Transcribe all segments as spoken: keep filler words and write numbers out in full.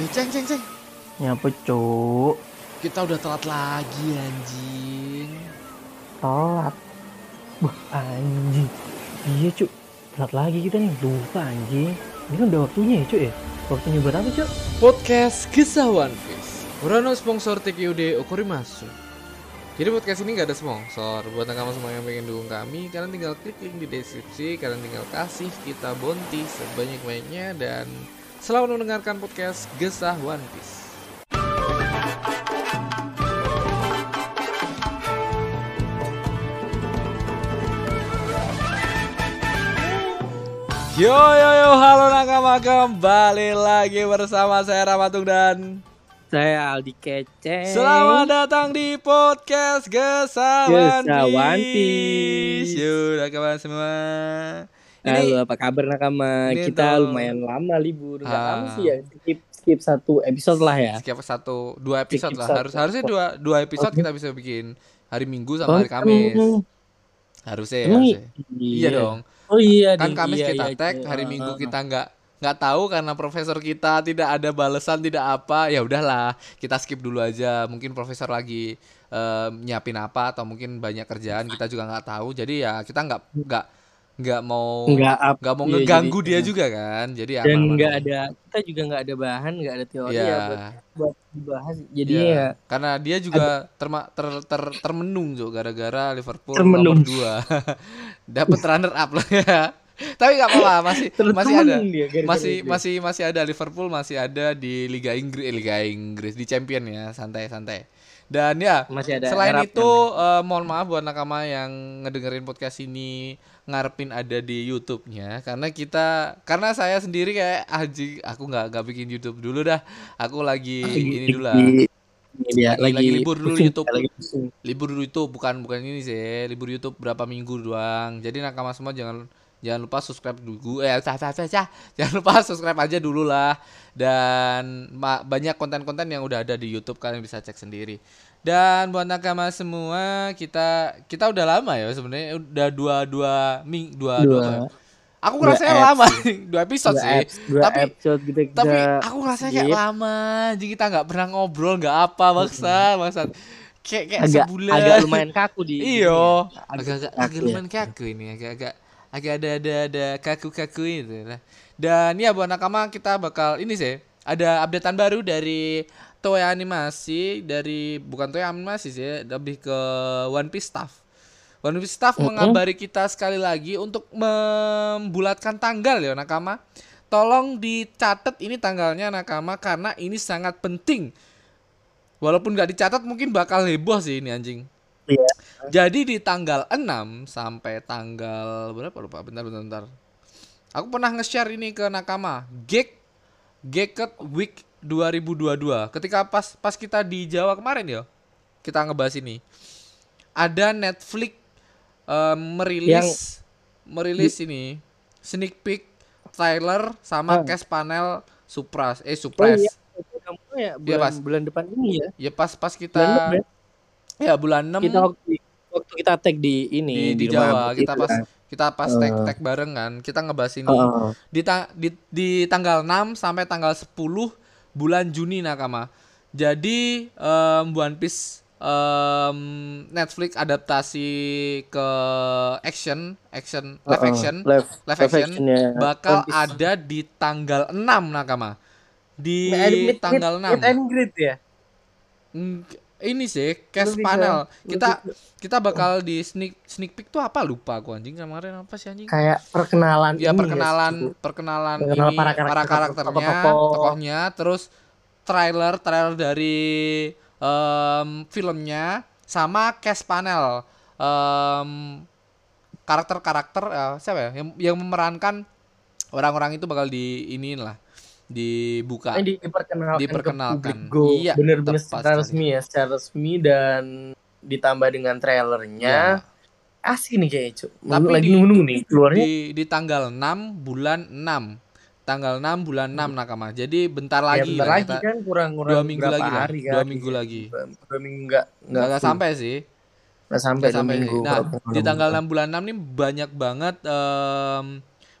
Eh, ceng, ceng, ceng. Nyapa, cuk? Kita udah telat lagi, anjing. Telat? Wah, anjing. Iya, cuk. Telat lagi kita nih. Lupa, anjing. Ini kan udah waktunya ya, cuk ya? Waktunya buat apa, cuk? Podcast Gesah One Piece. Urano sponsor T Q D Okurimasu. Jadi podcast ini gak ada sponsor. Buat kamu semua yang pengen dukung kami, kalian tinggal klik link di deskripsi. Kalian tinggal kasih kita bonti sebanyak-banyaknya. Dan selamat mendengarkan podcast Gesah One Piece. Yo yo yo, halo nakama, kembali lagi bersama saya Ramatung dan saya Aldi Kece. Selamat datang di podcast Gesah One Piece. Yo, nakama semua. Halo, ini, apa kabar nakama? Kita dong. Lumayan lama libur. Enggak lama sih ya. Skip skip satu episode lah ya. Skip satu, dua episode skip lah. Harus harusnya dua dua episode okay. Kita bisa bikin hari Minggu sama hari Kamis. Oh, harusnya, harusnya. Iya, iya dong. Oh iya, kan Kamis iya, kita iya, tag, iya, hari iya, Minggu iya. Kita nggak nggak tahu karena profesor kita tidak ada balasan, tidak apa, ya udahlah kita skip dulu aja. Mungkin profesor lagi uh, nyiapin apa atau mungkin banyak kerjaan, kita juga nggak tahu. Jadi ya kita nggak nggak nggak mau nggak mau iya, ngeganggu jadi, dia iya. juga kan. Jadi dan nggak ada, kita juga nggak ada bahan, nggak ada teori yeah. ya buat, buat dibahas. Jadi yeah. ya karena dia juga terma, ter, ter, ter, termenung juga gara-gara Liverpool termenung. Nomor dua. Dapat runner up lah ya. Tapi enggak apa-apa, masih masih ada. Dia, gara-gara masih gara-gara. masih masih ada Liverpool, masih ada di Liga Inggris, eh, Liga Inggris di Champion ya, santai-santai. Dan ya, selain itu uh, mohon maaf buat nakama yang ngedengerin podcast ini ngarepin ada di YouTube-nya karena kita karena saya sendiri kayak aji aku enggak enggak bikin YouTube dulu dah. Aku lagi ini dulu lah. Dia lagi, lagi libur dulu pusing, YouTube, lagi libur dulu itu bukan bukan ini sih, libur YouTube berapa minggu doang. Jadi nakama semua jangan jangan lupa subscribe dulu, eh cah, cah, cah, cah. jangan lupa subscribe aja dulu lah. Dan ma- banyak konten-konten yang udah ada di YouTube, kalian bisa cek sendiri. Dan buat nakama semua, kita kita udah lama ya sebenarnya, udah dua dua ming dua dua. dua. Aku ngerasanya lama, dua episode dua sih, apps, dua tapi episode gitu, tapi aku ngerasanya kayak lama, jadi kita nggak pernah ngobrol, nggak apa maksa, maksa, kayak kayak agak, sebulan, agak lumayan kaku di, iyo, agak-agak agak ya. lumayan kaku ini, agak-agak agak ada ada ada kaku-kaku itu, dan ya buat nakama kita bakal ini sih, ada updatean baru dari Toei Animasi, dari bukan Toei Animasi sih, lebih ke One Piece Staff. One Piece Staff mm-hmm. mengabari kita sekali lagi untuk membulatkan tanggal ya nakama. Tolong dicatat ini tanggalnya nakama karena ini sangat penting. Walaupun gak dicatat mungkin bakal heboh sih ini anjing. Yeah. Jadi di tanggal enam sampai tanggal berapa lupa bentar bentar bentar. Aku pernah nge-share ini ke nakama. Geek Geeket Week dua ribu dua puluh dua. Ketika pas pas kita di Jawa kemarin ya. Kita ngebahas ini. Ada Netflix Um, merilis yang... merilis di... ini sneak peek trailer sama ah. cash panel surprise eh surprise oh, iya. ya, bulan, ya, pas. bulan depan ini ya ya pas pas kita bulan ya bulan enam kita waktu, waktu kita tag di ini di, di, di Jawa kita pas kan. kita pas tag tag bareng kan kita ngebahas ini oh. di, ta- di di tanggal enam sampai tanggal sepuluh bulan Juni nakama. Jadi um, One Piece Um, Netflix adaptasi ke action, action, live action, uh, live, live action, live action yeah. bakal One ada di tanggal enam nakama. Di meet, tanggal meet, enam. Meet and greet ya. Ini sih cast Luffy panel. Kan? Kita Luffy. kita bakal di sneak sneak peek tuh apa lupa aku anjing kemarin apa sih anjing? Kayak perkenalan. Ya perkenalan, ya, perkenalan, perkenalan ini para, karakter, para karakternya, tokoh. tokohnya, terus trailer trailer dari Um, filmnya sama cast panel um, karakter-karakter uh, siapa ya yang, yang memerankan orang-orang itu bakal di iniin lah dibuka eh, di, diperkenalkan, diperkenalkan. Iya, bener-bener secara resmi ya secara resmi dan ditambah dengan trailernya ya. Asik nih kayaknya cu tapi lagi di, nunggu nih keluarnya di, di tanggal enam bulan enam tanggal enam bulan enam nakama. Jadi bentar lagi ya, bentar lagi kan kurang-kurang berapa lagi hari kan. Dua minggu lagi. Dua minggu enggak enggak, enggak sampai sih. Enggak sampai enggak sampai minggu. Nah, di tanggal enam bulan enam ini banyak banget um,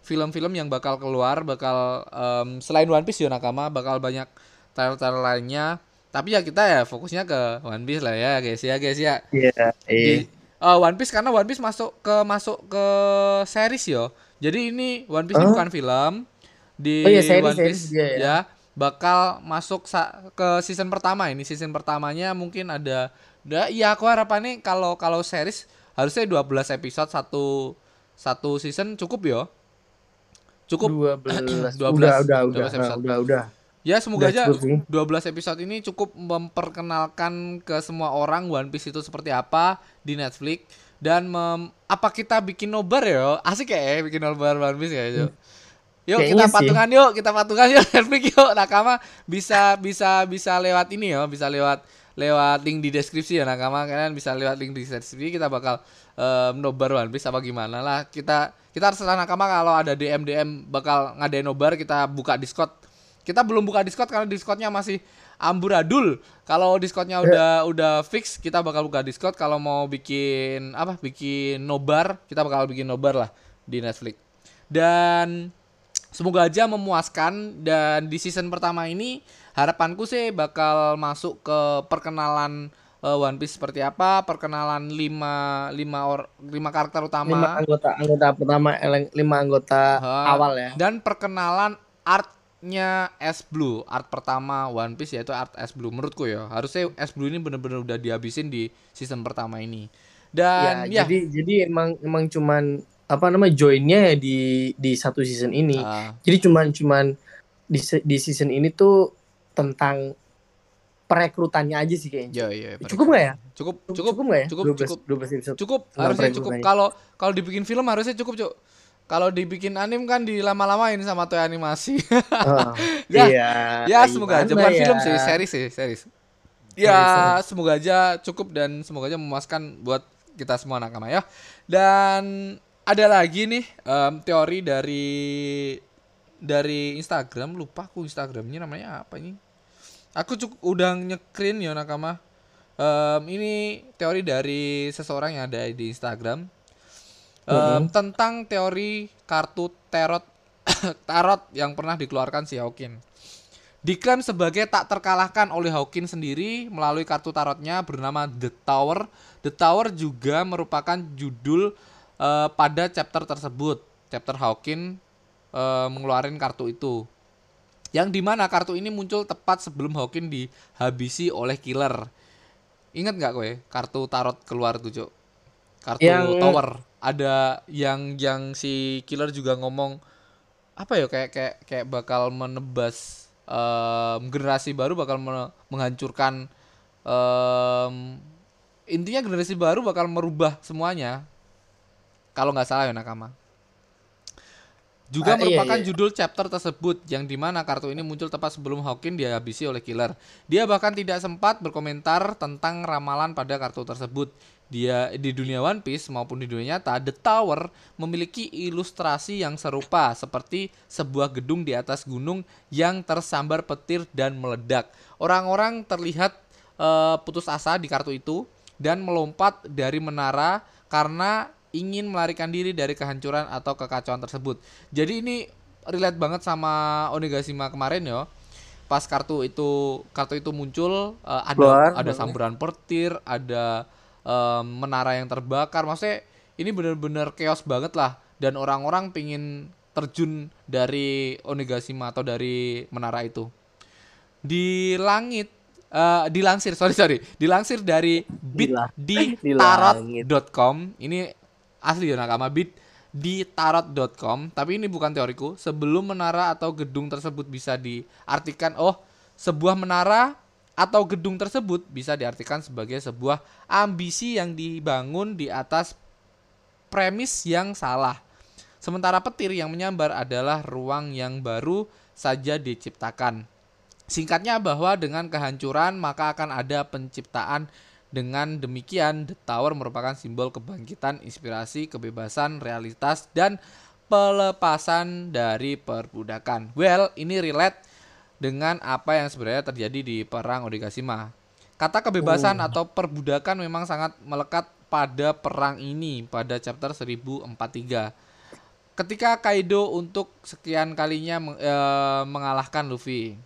film-film yang bakal keluar, bakal um, selain One Piece ya nakama, bakal banyak title-title lainnya. Tapi ya kita ya fokusnya ke One Piece lah ya guys ya guys ya. Yeah, iya. Uh, One Piece karena One Piece masuk ke masuk ke series yo. Jadi ini One Piece oh. bukan film. Di oh, iya, series, One Piece series, ya, ya. ya bakal masuk sa- ke season pertama ini. Season pertamanya mungkin ada. Nah, iya aku harapannya kalau kalau series harusnya dua belas episode satu satu season cukup yo. Cukup dua belas udah udah udah udah udah. Ya semoga aja dua belas episode ini cukup memperkenalkan ke semua orang One Piece itu seperti apa di Netflix dan mem- apa kita bikin nobar ya? Asik ya bikin nobar One Piece kayaknya. Yuk Kayaknya kita patungan sih. yuk, kita patungan yuk Netflix yuk. Nakama bisa bisa bisa lewat ini ya, bisa lewat lewat link di deskripsi ya Nakama. Kalian bisa lewat link di deskripsi, kita bakal um, nobar One Piece apa gimana lah. Kita kita harus Nakama kalau ada D M D M bakal ngadain nobar, kita buka Discord. Kita belum buka Discord karena Discordnya masih amburadul. Kalau Discordnya udah yeah. udah fix, kita bakal buka Discord. Kalau mau bikin apa? Bikin nobar, kita bakal bikin nobar lah di Netflix. Dan semoga aja memuaskan. Dan di season pertama ini harapanku sih bakal masuk ke perkenalan uh, One Piece seperti apa, perkenalan lima lima or lima karakter utama, lima anggota anggota pertama, lima anggota uh, awal ya. Dan perkenalan art nya S Blue, art pertama One Piece yaitu art S Blue menurutku ya. Harusnya S Blue ini benar-benar udah dihabisin di season pertama ini. Dan ya, ya. jadi jadi emang emang cuman apa namanya joinnya ya di di satu season ini. Uh. Jadi cuman cuman di di season ini tuh tentang perekrutannya aja sih kayaknya. Ya, ya, cukup nggak ya? Cukup cukup cukup nggak ya? Cukup dua belas, cukup dua belas cukup harusnya cukup. Kalau kalau dibikin film harusnya cukup cukup. Kalau dibikin anim kan dilama-lamain sama Toei Animasi. Oh, ya, iya, ya semoga aja bukan ya. film sih, series sih, series. Ya series. Semoga aja cukup dan semoga aja memuaskan buat kita semua nakama ya. Dan ada lagi nih um, teori dari dari Instagram, lupa aku Instagramnya namanya apa ini. Aku cukup udah nge-screen ya nakama. Um, ini teori dari seseorang yang ada di Instagram. Um, mm-hmm. Tentang teori kartu tarot tarot yang pernah dikeluarkan si Hawkins. Diklaim sebagai tak terkalahkan oleh Hawkins sendiri melalui kartu tarotnya bernama The Tower. The Tower juga merupakan judul uh, pada chapter tersebut. Chapter Hawkins uh, mengeluarkan kartu itu. Yang dimana kartu ini muncul tepat sebelum Hawkins dihabisi oleh Killer. Ingat nggak kowe kartu tarot keluar tuh Cuk? Kartu yang... Tower. Ada yang yang si Killer juga ngomong apa ya kayak kayak kayak bakal menebas um, generasi baru, bakal me- menghancurkan um, intinya generasi baru bakal merubah semuanya kalau nggak salah ya nakama. Juga ah, merupakan iya, iya. judul chapter tersebut yang dimana kartu ini muncul tepat sebelum Hawkins dihabisi oleh Killer. Dia bahkan tidak sempat berkomentar tentang ramalan pada kartu tersebut. Dia di dunia One Piece maupun di dunia nyata, The Tower memiliki ilustrasi yang serupa seperti sebuah gedung di atas gunung yang tersambar petir dan meledak. Orang-orang terlihat uh, putus asa di kartu itu dan melompat dari menara karena ingin melarikan diri dari kehancuran atau kekacauan tersebut. Jadi ini relate banget sama Onigashima kemarin yo. Pas kartu itu kartu itu muncul uh, ada Luar, ada samburan petir, ada menara yang terbakar. Maksudnya ini benar-benar chaos banget lah. Dan orang-orang pingin terjun dari Onigashima atau dari menara itu. Di langit uh, Dilansir Sorry sorry Dilansir dari bit di tarot dot com. Ini asli ya nakama, bit di tarot dot com. Tapi ini bukan teoriku. Sebelum menara atau gedung tersebut bisa diartikan Oh sebuah menara atau gedung tersebut bisa diartikan sebagai sebuah ambisi yang dibangun di atas premis yang salah. Sementara petir yang menyambar adalah ruang yang baru saja diciptakan. Singkatnya bahwa dengan kehancuran maka akan ada penciptaan. Dengan demikian, The Tower merupakan simbol kebangkitan, inspirasi, kebebasan, realitas, dan pelepasan dari perbudakan. Well, ini relate dengan apa yang sebenarnya terjadi di perang Onigashima. Kata kebebasan oh. atau perbudakan memang sangat melekat pada perang ini pada chapter seribu empat puluh tiga. Ketika Kaido untuk sekian kalinya meng- e- mengalahkan Luffy.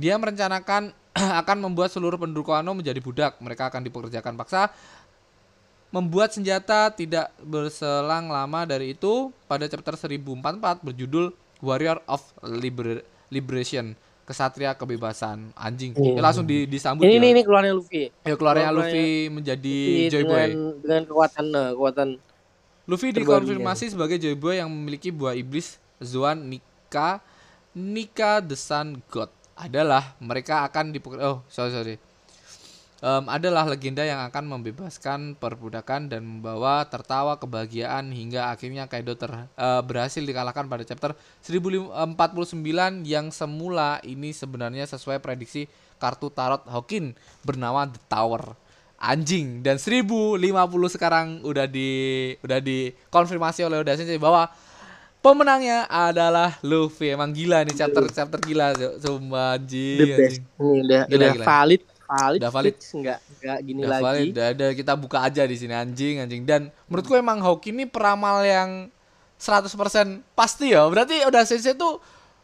Dia merencanakan akan membuat seluruh penduduk Wano menjadi budak. Mereka akan dipekerjakan paksa, membuat senjata. Tidak berselang lama dari itu, pada chapter seribu empat puluh empat berjudul Warrior of Liber Liberation, kesatria kebebasan. Anjing. Hmm. Ya, langsung di, disambut. Ini, ya. ini ini keluarnya Luffy. Ya keluarnya Luffy menjadi Joy Boy dengan, dengan kekuatan kekuatan. Luffy dikonfirmasi ya. sebagai Joy Boy yang memiliki buah iblis Zuan Nika Nika the Sun God. Adalah mereka akan dipeker. Oh sorry sorry. Um, adalah legenda yang akan membebaskan perbudakan dan membawa tertawa kebahagiaan hingga akhirnya Kaido ter, uh, berhasil dikalahkan pada chapter seribu empat puluh sembilan yang semula ini sebenarnya sesuai prediksi kartu tarot Hawkins bernama The Tower. Anjing. Dan seribu lima puluh sekarang udah di udah dikonfirmasi oleh Oda Sensei bahwa pemenangnya adalah Luffy. Emang gila nih chapter chapter gila, sumpah anjing. The best. Udah udah valid. Valid, udah valid, enggak enggak gini udah lagi. Valid, udah ada, kita buka aja di sini anjing anjing. Dan menurutku emang Hawkins ini peramal yang seratus persen pasti ya. Berarti udah Sensei tuh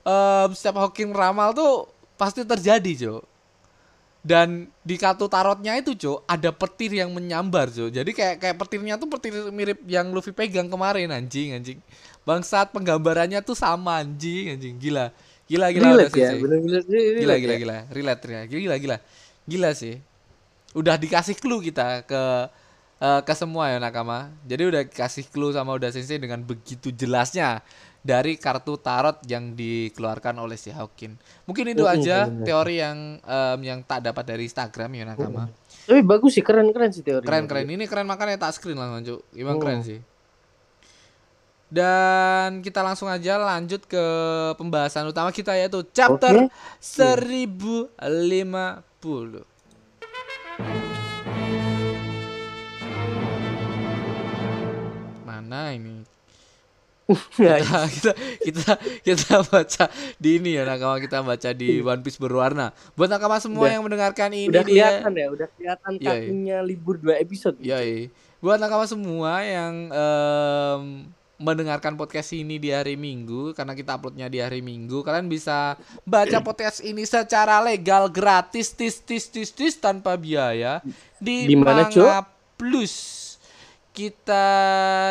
um, setiap Hawkins ramal tuh pasti terjadi, Jo. Dan di kartu tarotnya itu, Jo, ada petir yang menyambar, Jo. Jadi kayak kayak petirnya tuh petir mirip yang Luffy pegang kemarin anjing anjing. Bangsat, penggambarannya tuh sama anjing anjing. Gila. Gila gila udah Sensei. Gila gila gila. Relate ya. Gila gila. Gila sih, udah dikasih clue kita ke uh, ke semua ya nakama. Jadi udah dikasih clue sama Oda Sensei dengan begitu jelasnya dari kartu tarot yang dikeluarkan oleh si Hawkins. Mungkin itu aja teori yang um, yang tak dapat dari Instagram ya nakama. Tapi bagus sih, keren keren sih teori. Keren keren ini keren makanya tak screen langsung Cuk. Emang oh. keren sih. Dan kita langsung aja lanjut ke pembahasan utama kita yaitu chapter okay. seribu lima puluh. Mana ini? Kita, kita kita kita baca di ini ya nakama, kita baca di One Piece berwarna. Buat nakama semua udah, yang mendengarkan ini udah kelihatan dia, ya, udah kelihatan kakinya libur dua episode. Yoi. Buat nakama semua yang um, mendengarkan podcast ini di hari Minggu, karena kita uploadnya di hari Minggu, kalian bisa baca podcast ini secara legal, gratis, tis tis tis tis tanpa biaya di Manga Plus. Kita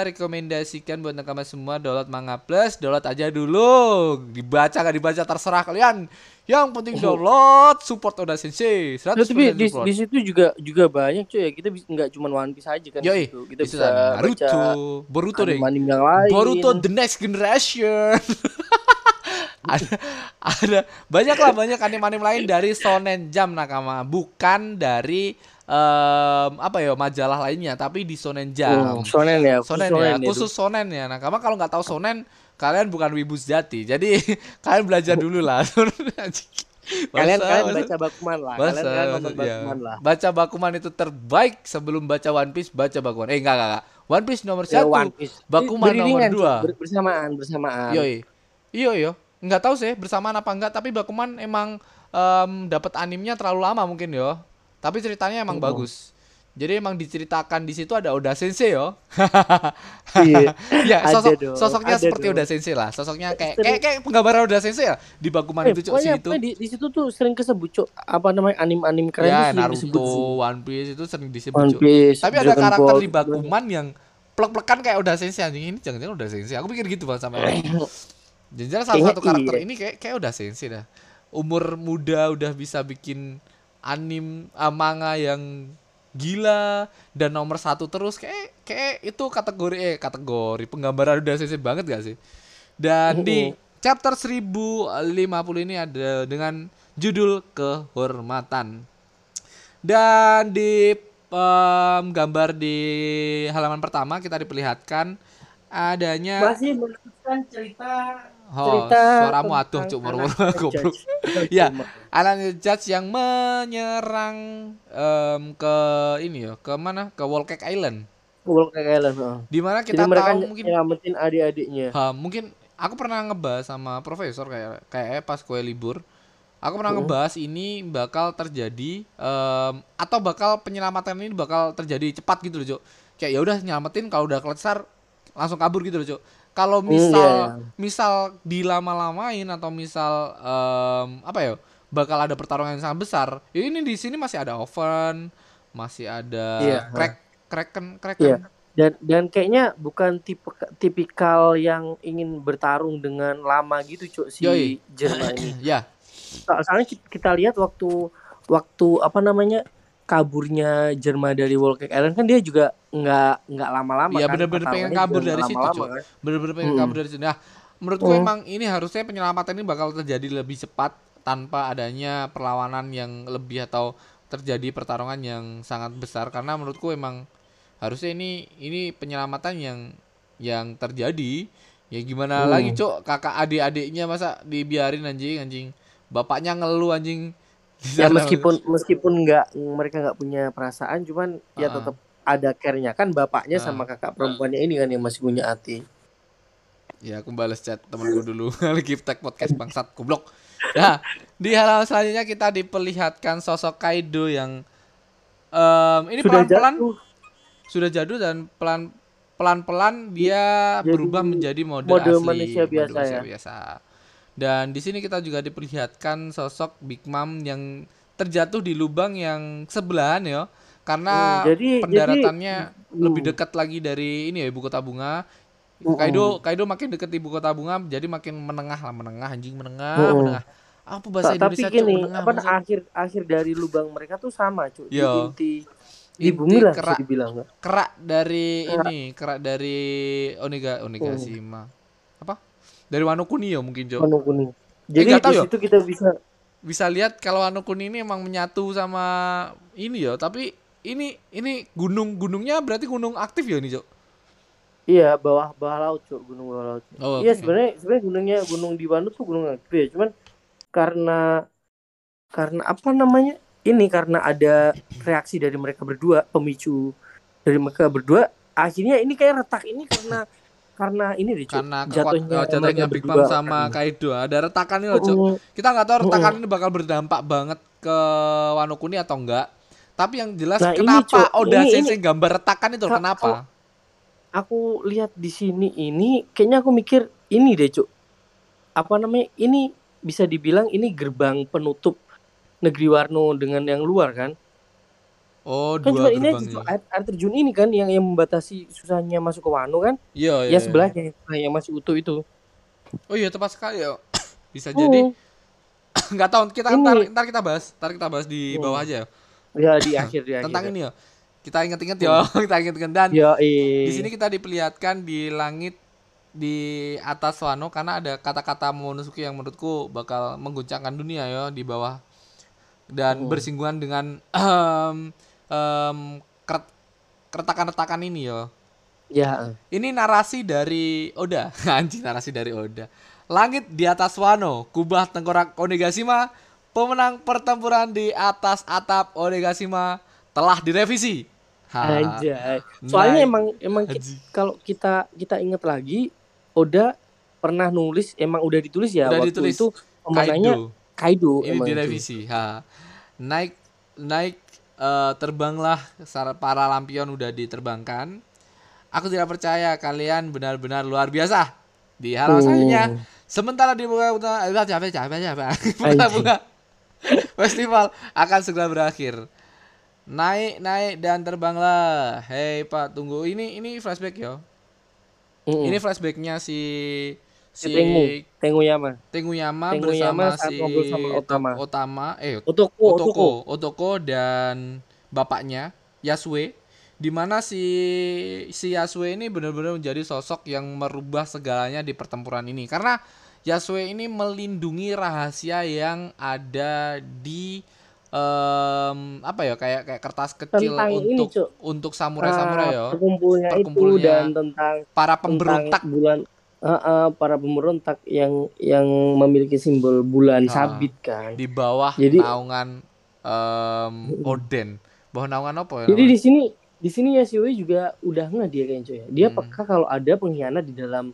rekomendasikan buat nakama semua download Manga Plus, download aja dulu. Dibaca gak dibaca terserah kalian. Yang penting download, support Oda Sensei. Tapi di, di situ juga juga banyak cuy ya. Kita nggak cuma One Piece aja kan. Yoi, gitu. Kita bisa Naruto, baca Boruto deh. Boruto The Next Generation. ada ada banyak lah banyak anime-anime lain dari Shonen Jump nakama, bukan dari um, apa ya majalah lainnya, tapi di Shonen Jump. Oh, Shonen ya. Shonen, Shonen ya, khusus Shonen ya nakama. Kalau nggak tahu Shonen, kalian bukan wibu sejati. Jadi kalian belajar dulu lah. Kalian kalian baca Bakuman lah. Basa, kalian kalian baca Bakuman lah. Baca Bakuman itu terbaik. Sebelum baca One Piece, baca Bakuman. Eh enggak enggak. enggak. One Piece nomor satu, ya, Piece. Bakuman Beriringan, nomor dua. Bersamaan, bersamaan. Yoi. Iyo yo. Enggak tahu sih bersamaan apa enggak, tapi Bakuman emang um, dapat animnya terlalu lama mungkin yo. Tapi ceritanya emang oh. bagus. Jadi emang diceritakan di situ ada Oda Sensei yo. Iya. Ya, sosok, sosoknya ada seperti dong. Oda Sensei lah. Sosoknya kayak kayak, kayak penggambaran Oda Sensei lah di Bakuman eh, itu cuk situ. Di, di situ tuh sering kesebut cuk apa namanya anim-anim keren ya, Naruto, disebut, One Piece itu sering disebut cuk. Tapi ada Dragon karakter Ball, di Bakuman Ball. yang plek-plekan kayak Oda Sensei anjing ini, jangan-jangan Oda Sensei. Aku pikir gitu bang sampai. Jangan-jangan salah satu karakter iya. ini kayak kayak Oda Sensei dah. Umur muda udah bisa bikin anim uh, manga yang gila dan nomor satu terus, kayak kayak itu kategori eh kategori penggambaran udah sensei banget gak sih? Dan uh-uh. di chapter seribu lima puluh ini ada dengan judul Kehormatan. Dan di um, gambar di halaman pertama kita diperlihatkan adanya masih meneruskan cerita Oh, suaramu atuh cuk murmur goblok. Ya, Alan Judge yang menyerang um, ke ini ya, ke mana? Ke Wolcake Island. Wolcake Island, heeh. Oh. Di mana kita Jadi tahu mungkin nyelamatin adik-adiknya. Ha, mungkin aku pernah ngebahas sama profesor kayak kayak pas kue libur. Aku pernah oh. ngebahas ini bakal terjadi um, atau bakal penyelamatan ini bakal terjadi cepat gitu loh, Cuk. Kayak ya udah nyelamatin, kalau udah kelesar langsung kabur gitu loh, Cuk. Kalau misal, mm, yeah. misal dilama-lamain atau misal um, apa ya bakal ada pertarungan yang sangat besar. Ya, ini di sini masih ada Oven, masih ada yeah. crack, Kraken, Kraken. Yeah. Dan dan kayaknya bukan tipe tipikal yang ingin bertarung dengan lama gitu, Cuk, si Jerman ini. Ya. Yeah. Soalnya kita lihat waktu waktu apa namanya? kaburnya Jerman dari Volcanic Island kan dia juga nggak nggak lama-lama. Iya, kan? Bener-bener pengen kabur dari situ, Cuk. Kan? Bener-bener pengen hmm. kabur dari situ. Nah, menurut gue hmm. emang ini harusnya penyelamatan ini bakal terjadi lebih cepat tanpa adanya perlawanan yang lebih atau terjadi pertarungan yang sangat besar, karena menurutku emang harusnya ini ini penyelamatan yang yang terjadi. Ya gimana hmm. lagi, Cok, kakak adik-adiknya masa dibiarin anjing anjing bapaknya ngeluh anjing. Ya meskipun meskipun nggak mereka nggak punya perasaan, cuman uh-huh. ya tetap ada care-nya kan bapaknya uh-huh. sama kakak perempuannya uh-huh. ini kan yang masih punya hati. Ya aku balas chat temanku dulu. Lagi tag podcast bangsat goblok. Nah, di halaman selanjutnya kita diperlihatkan sosok Kaido yang um, ini pelan-pelan sudah jadul dan pelan pelan-pelan dia jadi, berubah menjadi mode, mode asli manusia biasa, mode manusia ya. biasa. Dan di sini kita juga diperlihatkan sosok Big Mom yang terjatuh di lubang yang sebelahan ya, karena hmm, jadi, pendaratannya jadi, lebih dekat lagi dari ini ya, ibu kota bunga. Kaido, Kaido makin deket ibu kota bunga, jadi makin menengah lah, menengah anjing menengah, mm. menengah. Apa bahasa Indonesia? Tapi gini, apa akhir akhir dari lubang mereka tuh sama, Cuk. Di inti, di bumi lah bisa dibilang. Kerak dari kerak. ini, kerak dari Oniga, Onigashima. Mm. Apa? Dari Wano Kuni ya mungkin, Cuk. Wano Kuni. Jadi eh, di situ kita bisa bisa lihat kalau Wano Kuni ini emang menyatu sama ini ya, tapi ini ini gunung-gunungnya berarti gunung aktif ya ini, Cuk. Iya, bawah bawah laut, Cuk, gunung bawah laut. Oh, iya, okay. sebenarnya sebenarnya gunungnya gunung di Wano tuh gunung aktif ya, cuman karena karena apa namanya? Ini karena ada reaksi dari mereka berdua, pemicu dari mereka berdua, akhirnya ini kayak retak ini karena karena ini deh, Cuk. Karena jatuhnya, jatuhnya Big Mom sama Kaido. Ada retakan ini loh, Cuk. Kita enggak tahu retakan uh, uh. ini bakal berdampak banget ke Wano Kuni atau enggak. Tapi yang jelas nah, kenapa Oda Sensei gambar retakan itu kenapa? Aku lihat di sini ini kayaknya aku mikir ini deh, Cuk. Apa namanya? Ini bisa dibilang ini gerbang penutup negeri Wano dengan yang luar kan? Oh, kan dua gerbang. Kan cuma ini air, air terjun ini kan yang yang membatasi susahnya masuk ke Wano kan? Iya, iya. Ya sebelahnya yang masih utuh itu. Oh iya, tepat sekali ya. Bisa oh. jadi enggak tahu kita ntar, ntar kita bahas, ntar kita bahas di bawah aja. Ya di akhir di akhir. Tentang ini ya. Kita inget-inget yo, kita inget-inget dan di sini kita diperlihatkan di langit di atas Wano karena ada kata-kata Momonosuke yang menurutku bakal mengguncangkan dunia yo di bawah dan oh. bersinggungan dengan um, um, keretakan-keretakan ini yo. Ya. Ini narasi dari Oda, anjing narasi dari Oda. Langit di atas Wano, kubah tengkorak Onigashima, pemenang pertempuran di atas atap Onigashima telah direvisi. Aja. Soalnya nah, emang emang kalau kita kita ingat lagi Oda pernah nulis emang udah ditulis ya udah waktu ditulis. Itu pemenangnya Kaido. Kaido ini direvisi. Ha. Naik naik uh, terbanglah para lampion udah diterbangkan. Aku tidak percaya kalian benar-benar luar biasa. Di halaman hmm. selanjutnya sementara di bunga bunga festival akan segera berakhir. Naik, naik dan terbanglah. Hei Pak, tunggu. Ini ini flashback yo. Mm-mm. Ini flashbacknya si si Tengu, Tengu Yama. Tengu Yama Tengu bersama Yama si sama Otama. Otama, eh Otoko, Otoko, Otoko, Otoko dan bapaknya Yasue. Di mana si si Yasue ini benar-benar menjadi sosok yang merubah segalanya di pertempuran ini. Karena Yasue ini melindungi rahasia yang ada di Um, apa ya kayak kayak kertas kecil tentang untuk ini, untuk samurai-samurai ya. Perkumpulannya itu dan tentang para pemberontak bulan uh, uh, para pemberontak yang yang memiliki simbol bulan uh, sabit kan. Di bawah jadi, naungan um, Oden. Bawah naungan apa ya? Jadi di sini di sini Yasue juga udah nggak dia kayaknya ya. Dia hmm. peka kalau ada pengkhianat di dalam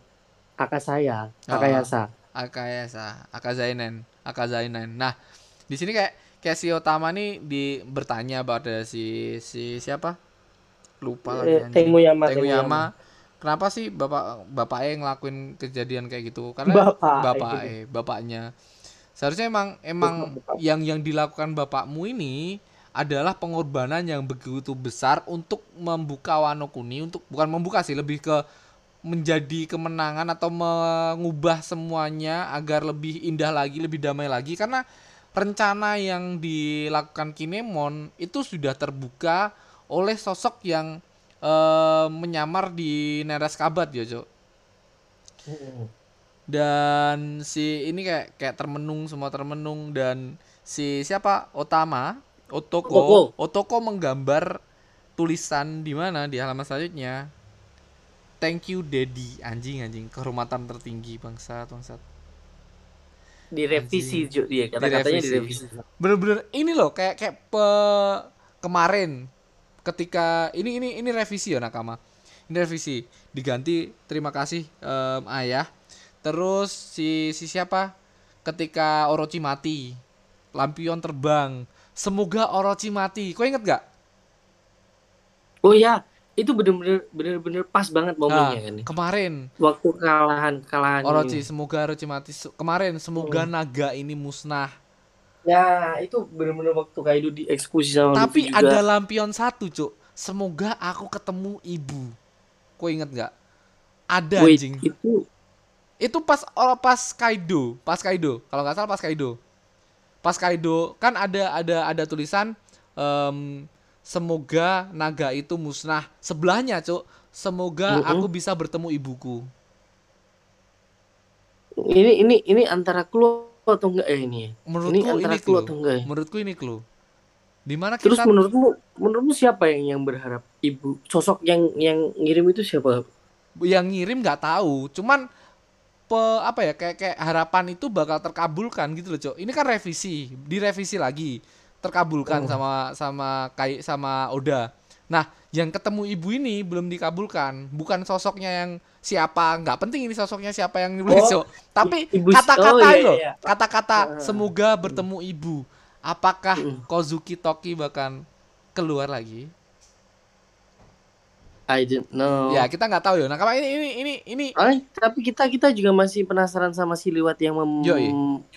Akazaya, Akayasa. Uh, Akayasa, Akazainen, Akazainen. Nah, di sini kayak kayak si Otama nih di bertanya pada si si siapa? Lupa e, lagi. Tengu Yama. Tengu Yama. Kenapa sih bapak bapaknya ngelakuin kejadian kayak gitu? Karena bapak, bapak eh, bapaknya. Seharusnya emang emang yang yang dilakukan bapakmu ini adalah pengorbanan yang begitu besar untuk membuka Wano Kuni, untuk bukan membuka sih, lebih ke menjadi kemenangan atau mengubah semuanya agar lebih indah lagi, lebih damai lagi, karena rencana yang dilakukan Kinemon itu sudah terbuka oleh sosok yang e, menyamar di Neres Kabat ya, Cok. Dan si ini kayak kayak termenung, semua termenung, dan si siapa? Otama, Otoko. Otoko, Otoko menggambar tulisan di mana di halaman selanjutnya. Thank you Daddy, anjing anjing kehormatan tertinggi bangsa bangsat. Direvisi Ju, dia kata-katanya direvisi. Bener-bener ini loh kayak kayak pe... kemarin ketika ini ini ini revisi ya nakama. Ini revisi diganti terima kasih um, ayah. Terus si si siapa? Ketika Orochi mati, lampion terbang. Semoga Orochi mati. Kau inget gak? Oh ya. Itu bener-bener bener-bener pas banget momennya nah, kan. Kemarin waktu kekalahan kekalahan Orochi, semoga Orochi mati. Kemarin semoga hmm. naga ini musnah. Ya, itu bener-bener waktu Kaido dieksekusi sama Tapi Luffy ada juga. Lampion satu, Cuk. Semoga aku ketemu ibu. Kau inget nggak? Ada Wait, anjing. Itu itu pas pas Kaido, pas Kaido. Kalau nggak salah pas Kaido. Pas Kaido kan ada ada ada tulisan um, semoga naga itu musnah. Sebelahnya, Cuk, semoga aku bisa bertemu ibuku. Ini ini ini antara clue atau enggak ya ini? Menurutku ini antara ini clue atau enggak ya? Menurutku ini clue. Di mana kita... Terus menurutmu menurutmu siapa yang yang berharap ibu? Sosok yang yang ngirim itu siapa? Yang ngirim nggak tahu, cuman pe, apa ya kayak kayak harapan itu bakal terkabulkan gitu loh, Cuk. Ini kan revisi, direvisi lagi. Terkabulkan oh. sama sama Kai sama Oda. Nah, yang ketemu ibu ini belum dikabulkan, bukan sosoknya yang siapa, nggak penting ini sosoknya siapa yang nulis, oh, tapi kata-kata oh, iya, loh, iya. kata-kata semoga bertemu ibu. Apakah uh. Kozuki Toki bahkan keluar lagi? I don't know. Ya, kita nggak tahu ya. Nah, karena ini ini ini ini. Oh, tapi kita kita juga masih penasaran sama si Liwat yang mem- Yo, iya.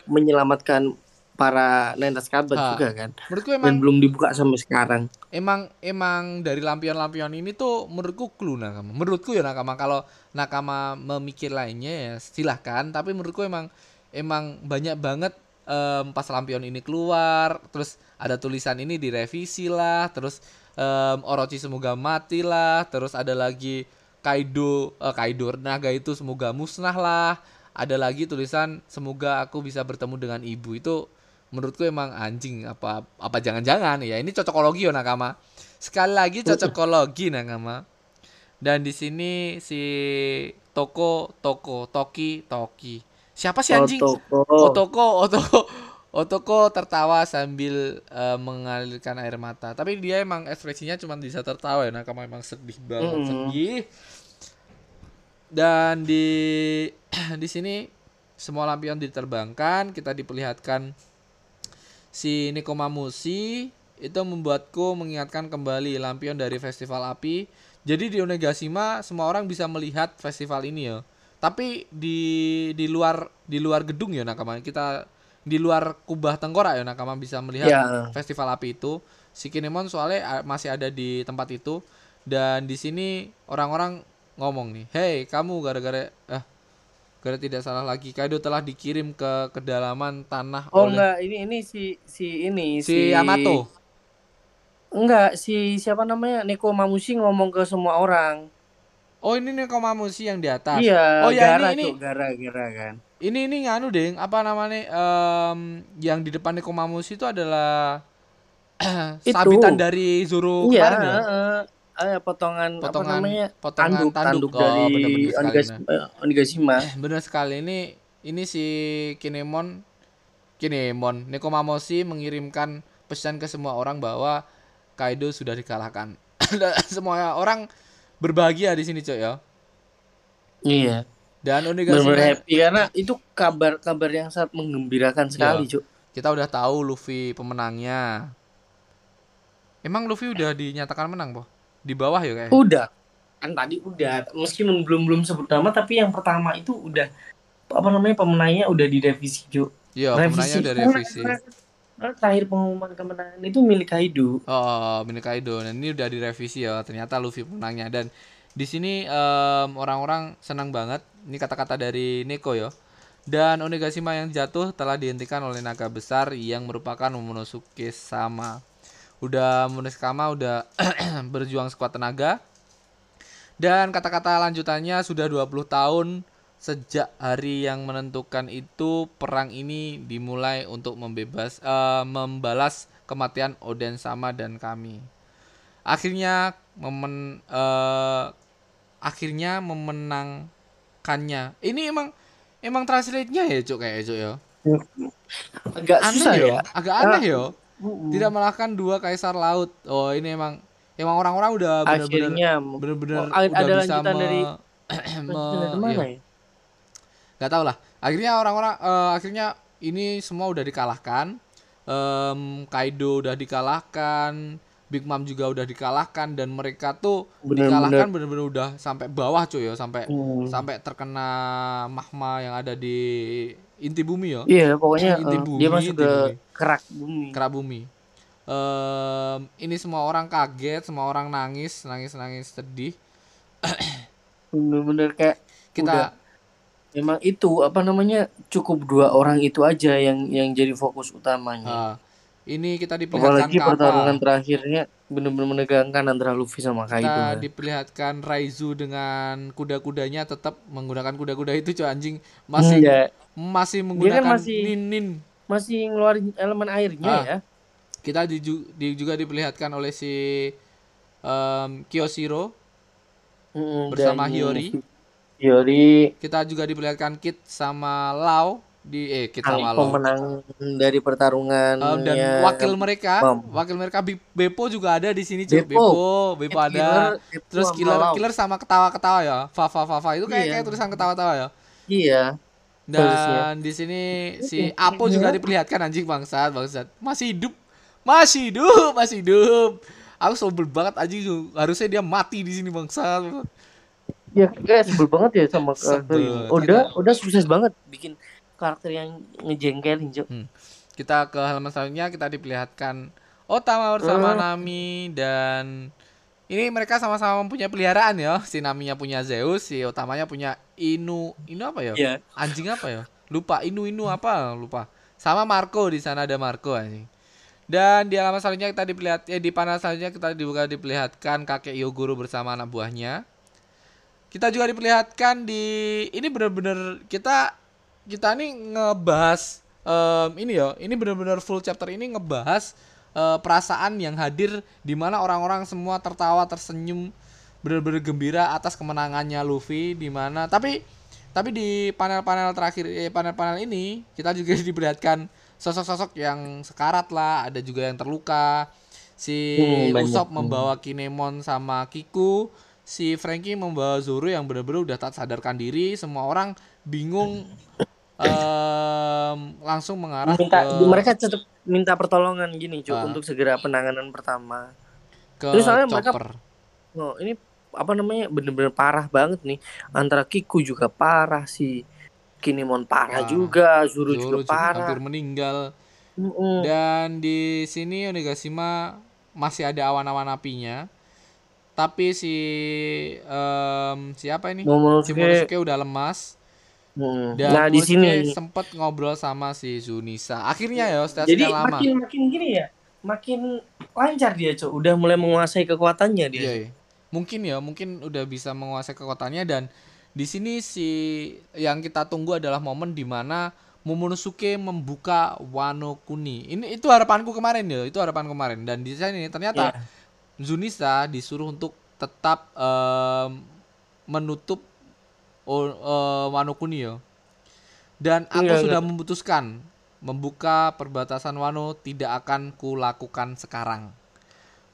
menyelamatkan para Neres Kabat juga kan. Menurutku emang Dan belum dibuka sampai sekarang. Emang emang dari lampion-lampion ini tuh menurutku clue nakama. Menurutku ya nakama, kalau nakama memikir lainnya ya silahkan, tapi menurutku emang emang banyak banget um, pas lampion ini keluar, terus ada tulisan ini direvisi lah, terus um, Orochi semoga mati lah, terus ada lagi Kaido uh, Kaido naga itu semoga musnah lah. Ada lagi tulisan semoga aku bisa bertemu dengan ibu. Itu menurutku emang anjing, apa apa jangan-jangan ya ini cocokologi ya nakama, sekali lagi cocokologi nakama. Dan di sini si toko toko toki toki siapa sih anjing? Otoko Otoko Otoko tertawa sambil uh, mengalirkan air mata, tapi dia emang ekspresinya cuma bisa tertawa ya nakama, emang sedih banget mm. sedih. Dan di di sini semua lampion diterbangkan, kita diperlihatkan si Nekomamushi. Itu membuatku mengingatkan kembali lampion dari festival api. Jadi di Onigashima semua orang bisa melihat festival ini ya. Tapi di di luar di luar gedung ya nakama, kita di luar kubah tengkorak ya nakama bisa melihat yeah. festival api itu. Si Kinemon soalnya masih ada di tempat itu, dan di sini orang-orang ngomong nih, "Hey, kamu gara-gara eh Karena tidak salah lagi, Kaido telah dikirim ke kedalaman tanah oh, oleh Oh enggak, ini ini si si ini si, si... Yamato. Enggak, si siapa namanya? Nekomamushi ngomong ke semua orang. Oh, ini Nekomamushi yang di atas. Iya, oh ya gara, ini ini gara-gara kan. Ini ini nganu ding, apa namanya? Um, yang di depan Nekomamushi itu adalah itu. sabitan dari Zoro iya, kemarin. Iya, uh, Eh, potongan, potongan apa namanya potongan tanduk, tanduk, tanduk dari oh, Onigashima. Nah. Benar sekali ini ini si Kinemon Kinemon Nekomamushi mengirimkan pesan ke semua orang bahwa Kaido sudah dikalahkan. Semua orang berbahagia di sini, Cok ya. Iya. Dan Onigashima happy karena itu kabar-kabar yang sangat menggembirakan sekali, Cok. Kita udah tahu Luffy pemenangnya. Emang Luffy udah dinyatakan menang, Boh? Di bawah ya kayak udah kan tadi udah meskipun belum belum sebut nama, tapi yang pertama itu udah apa namanya pemenangnya udah direvisi, Ju. Iya, pemenangnya udah revisi. Terakhir pengumuman kemenangan itu milik Kaido. Oh, milik Kaido. Nah, ini udah direvisi ya. Ternyata Luffy pemenangnya. Dan di sini um, orang-orang senang banget. Ini kata-kata dari Neko ya. Dan Onigashima yang jatuh telah dihentikan oleh naga besar yang merupakan Momonosuke sama. Udah Momonosuke-sama udah berjuang sekuat tenaga. Dan kata-kata lanjutannya, sudah dua puluh tahun sejak hari yang menentukan itu, perang ini dimulai untuk membebas, uh, membalas kematian Oden sama dan kami. Akhirnya memen, uh, akhirnya memenangkannya. Ini emang emang translate-nya ya, Cuk, kayak Cuk ya. Agak aneh susah yo. Ya. Agak aneh uh, yo. Uh, uh. Tidak melahkan dua kaisar laut. Oh, ini emang emang orang-orang udah benar-benar benar-benar oh, udah bisa me, dari me, nggak tahu lah. Akhirnya orang-orang uh, akhirnya ini semua udah dikalahkan. Um, Kaido udah dikalahkan, Big Mom juga udah dikalahkan, dan mereka tuh bener, dikalahkan bener-bener udah sampai bawah cuy ya, sampai hmm. sampai terkena magma yang ada di inti bumi ya. Iya, pokoknya inti uh, bumi, dia masuk ke bumi. kerak bumi. Kerak bumi. Um, ini semua orang kaget, semua orang nangis, nangis-nangis sedih. Bener-bener kayak kita udah. Memang itu apa namanya, cukup dua orang itu aja yang yang jadi fokus utamanya. Uh, ini kita diperlihatkan apalagi kapal. Pertarungan terakhirnya benar-benar menegangkan antara Luffy sama Kaido. Kita diperlihatkan Raizu dengan kuda-kudanya tetap menggunakan kuda-kuda itu, cuy, anjing. Masih hmm, masih menggunakan kan masih, nin-nin. Masih ngeluarin elemen airnya uh, ya. Kita di, di, juga diperlihatkan oleh si um, Kyoshiro mm, bersama Hiyori. Ini. Yori. Kita juga diperlihatkan Kid sama Lau di eh Kid sama Lau pemenang dari pertarungan um, dan ya, wakil mereka Bom. wakil mereka Beppo juga ada di sini juga. Beppo Beppo ada Beppo, terus Killer Lau. Killer sama ketawa-ketawa ya, fa fa fa, fa. Itu kayak, iya. kayak tulisan ketawa-tawa ya, iya. Dan di sini si Apo juga diperlihatkan, anjing, bangsat bangsat masih hidup masih hidup masih hidup aku sobel banget, anjing, harusnya dia mati di sini, bangsat. Ya, guys, sebel banget ya sama karakter. Udah, kita... udah sukses banget bikin karakter yang ngejengkelin, Cuk. Hmm. Kita ke halaman selanjutnya, kita diperlihatkan Otama bersama uh. Nami, dan ini mereka sama-sama mempunyai peliharaan ya. Si Naminya punya Zeus, si Otamanya punya Inu. Inu apa ya? Yeah. Anjing apa ya? Lupa, Inu-inu apa? Lupa. Sama Marco, di sana ada Marco, anjing. Dan di halaman selanjutnya kita diperlihat eh, di panel selanjutnya kita dibuka diperlihatkan kakek Yoguru bersama anak buahnya. Kita juga diperlihatkan di ini benar-benar kita kita nih ngebahas um, ini ya. Ini benar-benar full chapter ini ngebahas uh, perasaan yang hadir, di mana orang-orang semua tertawa, tersenyum, benar-benar gembira atas kemenangannya Luffy, di mana tapi tapi di panel-panel terakhir eh, panel-panel ini kita juga diperlihatkan sosok-sosok yang sekarat lah, ada juga yang terluka. Si hmm, Usopp membawa Kinemon sama Kiku. Si Franky membawa Zoro yang benar-benar udah tak sadarkan diri, semua orang bingung, um, langsung mengarah minta, ke mereka tetap minta pertolongan gini, Cuk, uh, untuk segera penanganan pertama. Ke Terus soalnya mereka oh, ini apa namanya benar-benar parah banget nih, antara Kiku juga parah, si Kinemon parah uh, juga, Zoro juga, juga parah, hampir meninggal. Mm-mm. Dan di sini Onigashima masih ada awan-awan apinya. Tapi si um, siapa ini? Momonosuke udah lemas. Hmm. Dan nah, di sini sempat ngobrol sama si Zunisa. Akhirnya ya, jadi lama. makin makin gini ya, makin lancar dia, Cok. Udah mulai menguasai kekuatannya dia. Iya, iya. Mungkin ya, mungkin udah bisa menguasai kekuatannya, dan di sini si yang kita tunggu adalah momen di mana Momonosuke membuka Wano Kuni. Ini itu harapanku kemarin ya, itu harapan kemarin. Dan di sini ternyata yeah. Zunisa disuruh untuk tetap um, menutup oh, uh, Wano Kuni yo. Dan aku enggak, sudah enggak. memutuskan membuka perbatasan Wano tidak akan kulakukan sekarang.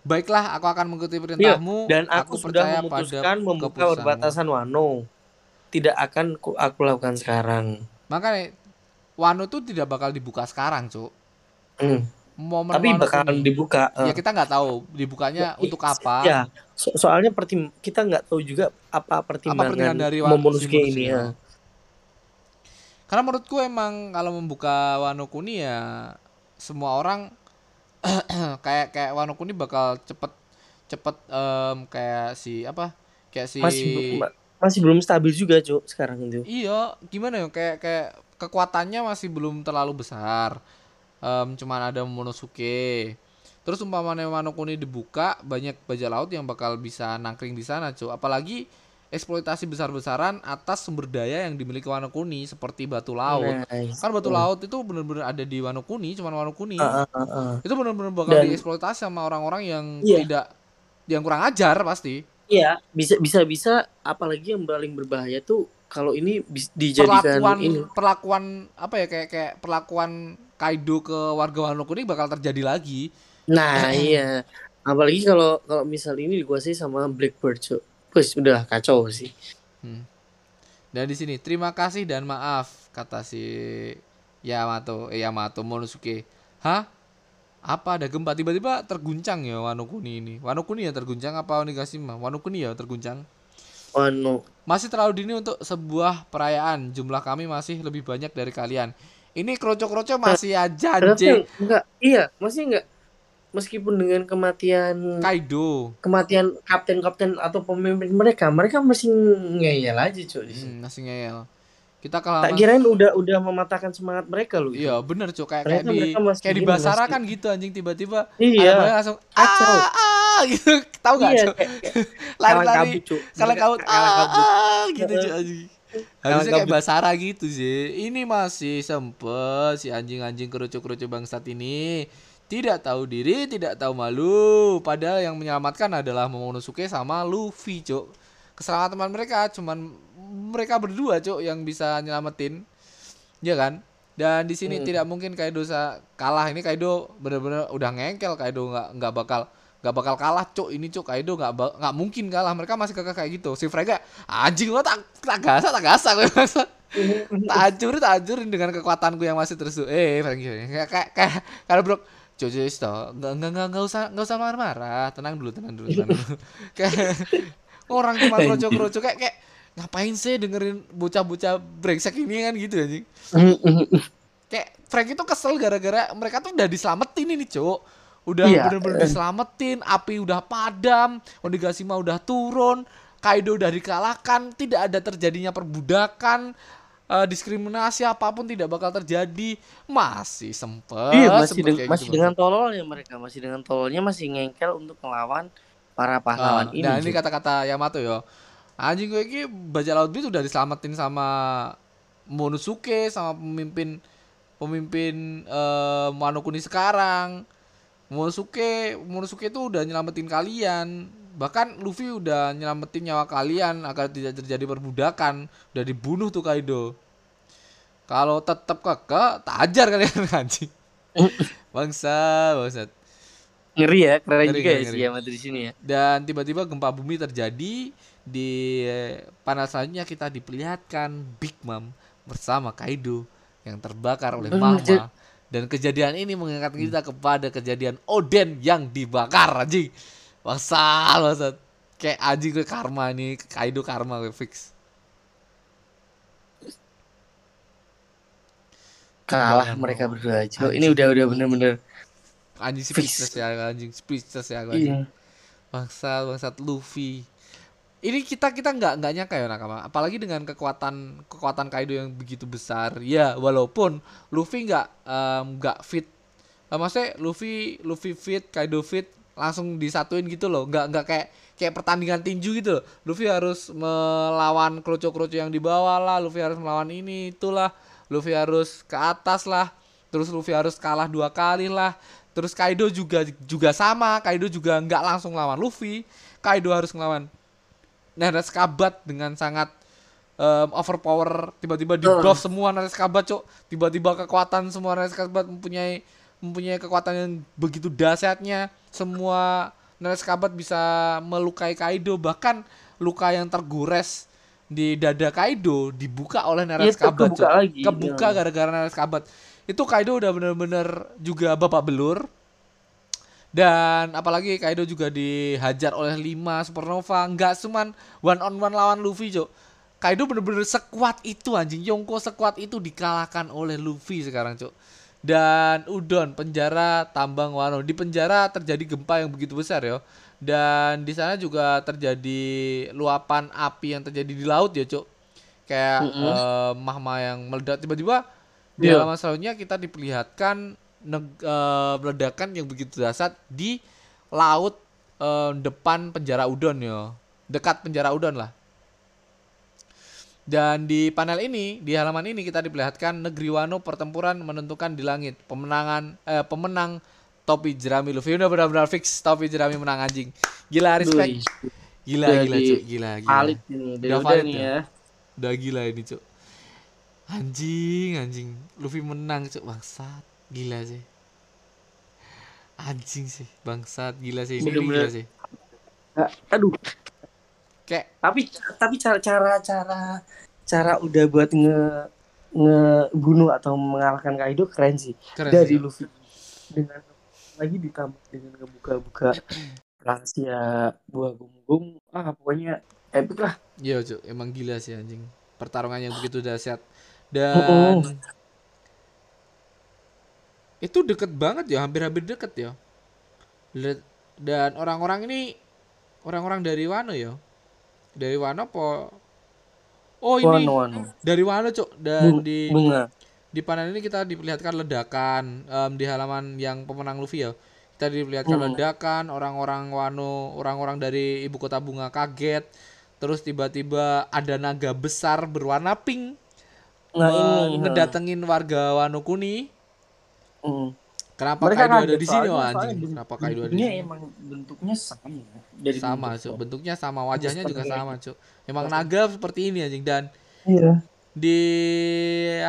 Baiklah, aku akan mengikuti perintahmu. Iya, dan aku, aku sudah memutuskan membuka perbatasan Wano tidak akan ku, aku lakukan sekarang. Makanya Wano tuh tidak bakal dibuka sekarang, Cuk. Hmm. Momen tapi bakalan ini dibuka. Ya, kita nggak tahu dibukanya ya, untuk apa. Ya, so- soalnya pertim kita nggak tahu juga apa pertimbangan, apa pertimbangan dari Momonosuke ini. Ya. Karena menurutku emang kalau membuka Wano Kuni ya semua orang kayak kayak Wano Kuni bakal cepet cepet um, kayak si apa kayak si masih, masih belum stabil juga Cuk sekarang itu. Iya, gimana ya kayak kayak kekuatannya masih belum terlalu besar. Um, cuman ada Momonosuke. Terus umpamanya Wano Kuni dibuka, banyak bajak laut yang bakal bisa nangkring di sana Cuk. Apalagi eksploitasi besar-besaran atas sumber daya yang dimiliki Wano Kuni seperti batu laut. Nice. Kan batu laut itu benar-benar ada di Wano Kuni, cuman Wano Kuni. Uh, uh, uh. Itu benar-benar bakal dan dieksploitasi sama orang-orang yang yeah. tidak yang kurang ajar pasti. Iya, yeah. bisa bisa bisa apalagi yang paling berbahaya tuh kalau ini dijadikan perlakuan ini. perlakuan apa ya kayak kayak perlakuan Kaido ke warga Wano Kuni bakal terjadi lagi. Nah, iya. Apalagi kalau kalau misal ini dikuasai sama Blackbird, Cuk. Wes udah kacau sih. Hmm. Dan di sini terima kasih dan maaf kata si Yamato, eh, Yamato Momonosuke. Hah? Apa ada gempa tiba-tiba terguncang ya Wano Kuni ini? Wano Kuni yang terguncang apa Onigashima? Wano Kuni ya terguncang. Wano. Masih terlalu dini untuk sebuah perayaan. Jumlah kami masih lebih banyak dari kalian. Ini kroco-kroco masih aja anjing. Enggak. Iya, masih enggak. Meskipun dengan kematian Kaido, kematian kapten-kapten atau pemimpin mereka, mereka masih ngeyel aja cuy. Hmm, masih ngeyel. Kita kalau tak kirain udah udah mematahkan semangat mereka loh. Iya benar cuy. Kayak kayak di kayak di Basara kan gitu anjing tiba-tiba. Iya. Ada langsung kacau. Ah gitu. Tahu nggak cuy? Lari-lari. Kalau kau ah gitu cuy. Harusnya kayak Basara gitu sih. Ini masih sempet si anjing-anjing kerucu-kerucu bangsat ini. Tidak tahu diri, tidak tahu malu. Padahal yang menyelamatkan adalah Momonosuke sama Luffy, Cuk. Keselamatan mereka cuman mereka berdua, Cuk, yang bisa nyelamatin. Iya kan? Dan di sini hmm. tidak mungkin Kaido kalah. Ini Kaido benar-benar udah ngengkel. Kaido nggak nggak bakal nggak bakal kalah, Cuk. Ini, Cuk, Kaido nggak nggak mungkin kalah. Mereka masih kekeh kayak gitu. Si Franky, anjing lo tak tak gasak, tak gasak. tak ancurin, tak ancurin dengan kekuatanku yang masih terus. Eh, Franky, kayak kayak kalau bro Jojo Sto, nggak nggak nggak nggak usah nggak usah marah-marah, tenang dulu tenang dulu tenang dulu. Kayak orang cuma kerocok-kerocok kayak kayak ngapain sih dengerin bocah-bocah brengsek ini kan gitu anjing. Kayak Franky itu kesel gara-gara mereka tuh udah diselamatin ini Cuk, udah iya, bener-bener diselamatin, api udah padam, Onigashima udah turun, Kaido udah dikalahkan, tidak ada terjadinya perbudakan. Uh, diskriminasi apapun tidak bakal terjadi, masih sempet iya, masih, de- masih gitu, dengan tololnya mereka masih dengan tololnya masih ngengkel untuk melawan para pahlawan uh, ini. Nah ini kata-kata Yamato yo, anjing gue ini bajak laut itu udah diselamatin sama Momonosuke sama pemimpin pemimpin uh, Wano Kuni sekarang. Momonosuke Momonosuke itu udah nyelamatin kalian. Bahkan Luffy udah nyelamatin nyawa kalian agar tidak terjadi perbudakan. Udah dibunuh tuh Kaido. Kalau tetap keke, tak ajar kalian anjing. Bangsa, bangsat. Ngeri ya, keren ngeri, juga ngeri. Ya Yamato di sini ya. Dan tiba-tiba gempa bumi terjadi. Di panel selanjutnya kita diperlihatkan Big Mom bersama Kaido yang terbakar oleh Mama. J- Dan kejadian ini mengingat kita kepada kejadian Oden yang dibakar anjing. Wasal, wasal. Kayak anjing gue karma nih, Kaido karma gue fix. Kalah mereka berdua aja. Ini udah udah bener-bener anjing speechless ya, anjing speechless ya gue. Iya. Wasal, wasal Luffy. Ini kita kita nggak nggak nyangka ya nakama. Apalagi dengan kekuatan kekuatan Kaido yang begitu besar. Ya walaupun Luffy nggak nggak um, fit. Maksudnya Luffy Luffy fit, Kaido fit. Langsung disatuin gitu loh, nggak nggak kayak kayak pertandingan tinju gitu loh. Luffy harus melawan kroco-kroco yang di bawah lah, Luffy harus melawan ini itulah, Luffy harus ke atas lah, terus Luffy harus kalah dua kali lah, terus Kaido juga juga sama, Kaido juga nggak langsung lawan Luffy, Kaido harus ngelawan Neres Kabat dengan sangat um, overpower, tiba-tiba di buff semua Neres Kabat Cuk, tiba-tiba kekuatan semua Neres Kabat mempunyai mempunyai kekuatan yang begitu dahsyatnya. Semua Nereskabat bisa melukai Kaido, bahkan luka yang tergores di dada Kaido dibuka oleh Nereskabat. Kebuka, lagi, kebuka ya. Gara-gara Nereskabat. Itu Kaido udah bener-bener juga babak belur. Dan apalagi Kaido juga dihajar oleh lima supernova, enggak cuman one on one lawan Luffy, Cuk. Kaido bener-bener sekuat itu anjing. Yonko sekuat itu dikalahkan oleh Luffy sekarang, cuk. Dan Udon, penjara tambang Wano. Di penjara terjadi gempa yang begitu besar, yo. Dan di sana juga terjadi luapan api yang terjadi di laut, ya, cuk. Kayak mm -hmm. uh, magma yang meledak tiba-tiba. Di yeah. halaman selanjutnya kita diperlihatkan meledakan uh, yang begitu dahsyat di laut uh, depan penjara Udon, yo. Dekat penjara Udon lah. Dan di panel ini, di halaman ini kita diperlihatkan negeri Wano, pertempuran menentukan di langit. Pemenangan eh, pemenang topi jerami Luffy. Udah benar-benar fix topi jerami menang anjing. Gila, respect. Gila, udah gila, cuk. Gila, gila. Valid ini, udah, udah valid nih ya. Udah gila ini, cuk. Anjing, anjing. Luffy menang, cuk. Bangsat. Gila sih. Anjing sih, bangsat. Gila sih ini, bener -bener. Gila sih. Aduh. Kayak. Tapi tapi cara cara cara cara udah buat nge ngebunuh atau mengalahkan Kaido keren sih. Keren dari ya. Luffy dengan lagi ditambah dengan ngebuka-buka rahasia buah gum-gum, ah pokoknya epic lah. Iya, cuk, emang gila sih anjing. Pertarungan yang begitu dahsyat. Dan oh, oh. itu deket banget ya, hampir-hampir deket ya. Dan orang-orang ini orang-orang dari Wano ya. Dari Wano po Oh ini Wano, Wano. Dari Wano, cuk. Dan Bunga. di di panel ini kita diperlihatkan ledakan um, di halaman yang pemenang Luffy ya. Kita diperlihatkan Bunga. ledakan orang-orang Wano, orang-orang dari ibu kota bunga kaget. Terus tiba-tiba ada naga besar berwarna pink ngedatengin nah, uh, warga Wano Kuni. Mm. Kenapa Kaido ada di sini, wah anjing? Kenapa Kaido ada di sini? Emang bentuknya sama. Dari sama, bentuk, cuk. Bentuknya sama, wajahnya juga sama, cuk. Emang naga seperti ini anjing. Dan iya. di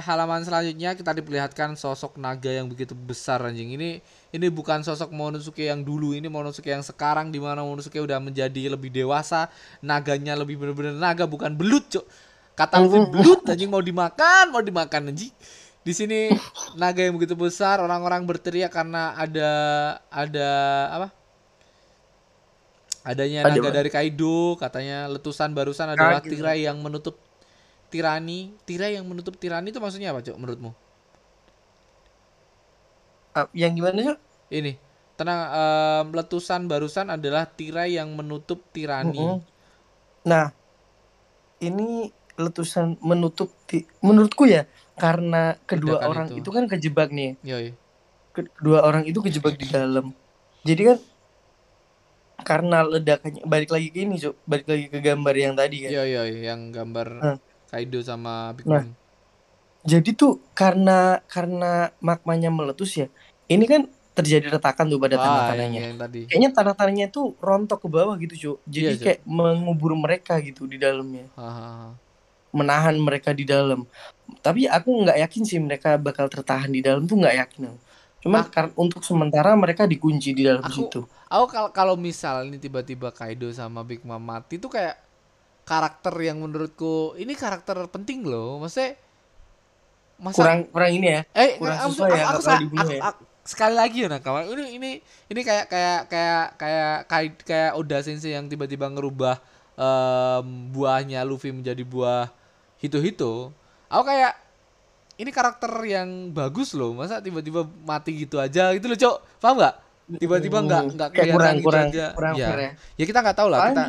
halaman selanjutnya kita diperlihatkan sosok naga yang begitu besar anjing. Ini ini bukan sosok Momonosuke yang dulu, ini Momonosuke yang sekarang di mana Momonosuke udah menjadi lebih dewasa, naganya lebih bener-bener naga, bukan belut, cuk. Kata Luffy belut anjing, mau dimakan, mau dimakan anjing. Di sini naga yang begitu besar, orang-orang berteriak karena ada ada apa? Adanya naga Aduh. dari Kaido, katanya letusan barusan adalah tirai yang menutup tirani. Tirai yang menutup tirani itu maksudnya apa, Cok, menurutmu? Uh, yang gimana, Cok? Ini, tenang, um, letusan barusan adalah tirai yang menutup tirani. Uh -uh. Nah, ini letusan menutup ti menurutku ya. Karena kedua Kedakan orang itu. itu kan kejebak nih. Yoi. Kedua orang itu kejebak di dalam. Jadi kan karena ledakannya, balik lagi ke ini, Cuk. Balik lagi ke gambar yang tadi kan. Iya, iya, yang gambar nah. Kaido sama Big Mom. Nah, jadi tuh karena karena magmanya meletus ya. Ini kan terjadi retakan tuh pada ah, tanah-tanahnya. Kayaknya tanah-tanahnya itu rontok ke bawah gitu, Cuk. Jadi iya, kayak mengubur mereka gitu di dalamnya. Aha. Menahan mereka di dalam. Tapi aku nggak yakin sih mereka bakal tertahan di dalam, tuh nggak yakin. Cuma karena untuk sementara mereka dikunci di dalam situ. Aku kalau kalau misal ini tiba-tiba Kaido sama Big Mom mati tuh kayak karakter yang menurutku ini karakter penting loh. Maksudnya masa, kurang kurang ini ya. Eh, kurang aku, sesuai aku, aku, aku, aku, ya. Aku, sekali lagi ya kawan. Ini ini ini kayak kayak kayak kayak kayak, kayak Oda Sensei yang tiba-tiba ngerubah um, buahnya Luffy menjadi buah hito-hito. Aku kayak ini karakter yang bagus loh, masa tiba-tiba mati gitu aja gitu loh, Cok. Paham nggak? Tiba-tiba nggak nggak kelihatan kurang, gitu kurang, aja. Kurang, ya. Kurang. ya kita nggak tahu lah. Kita...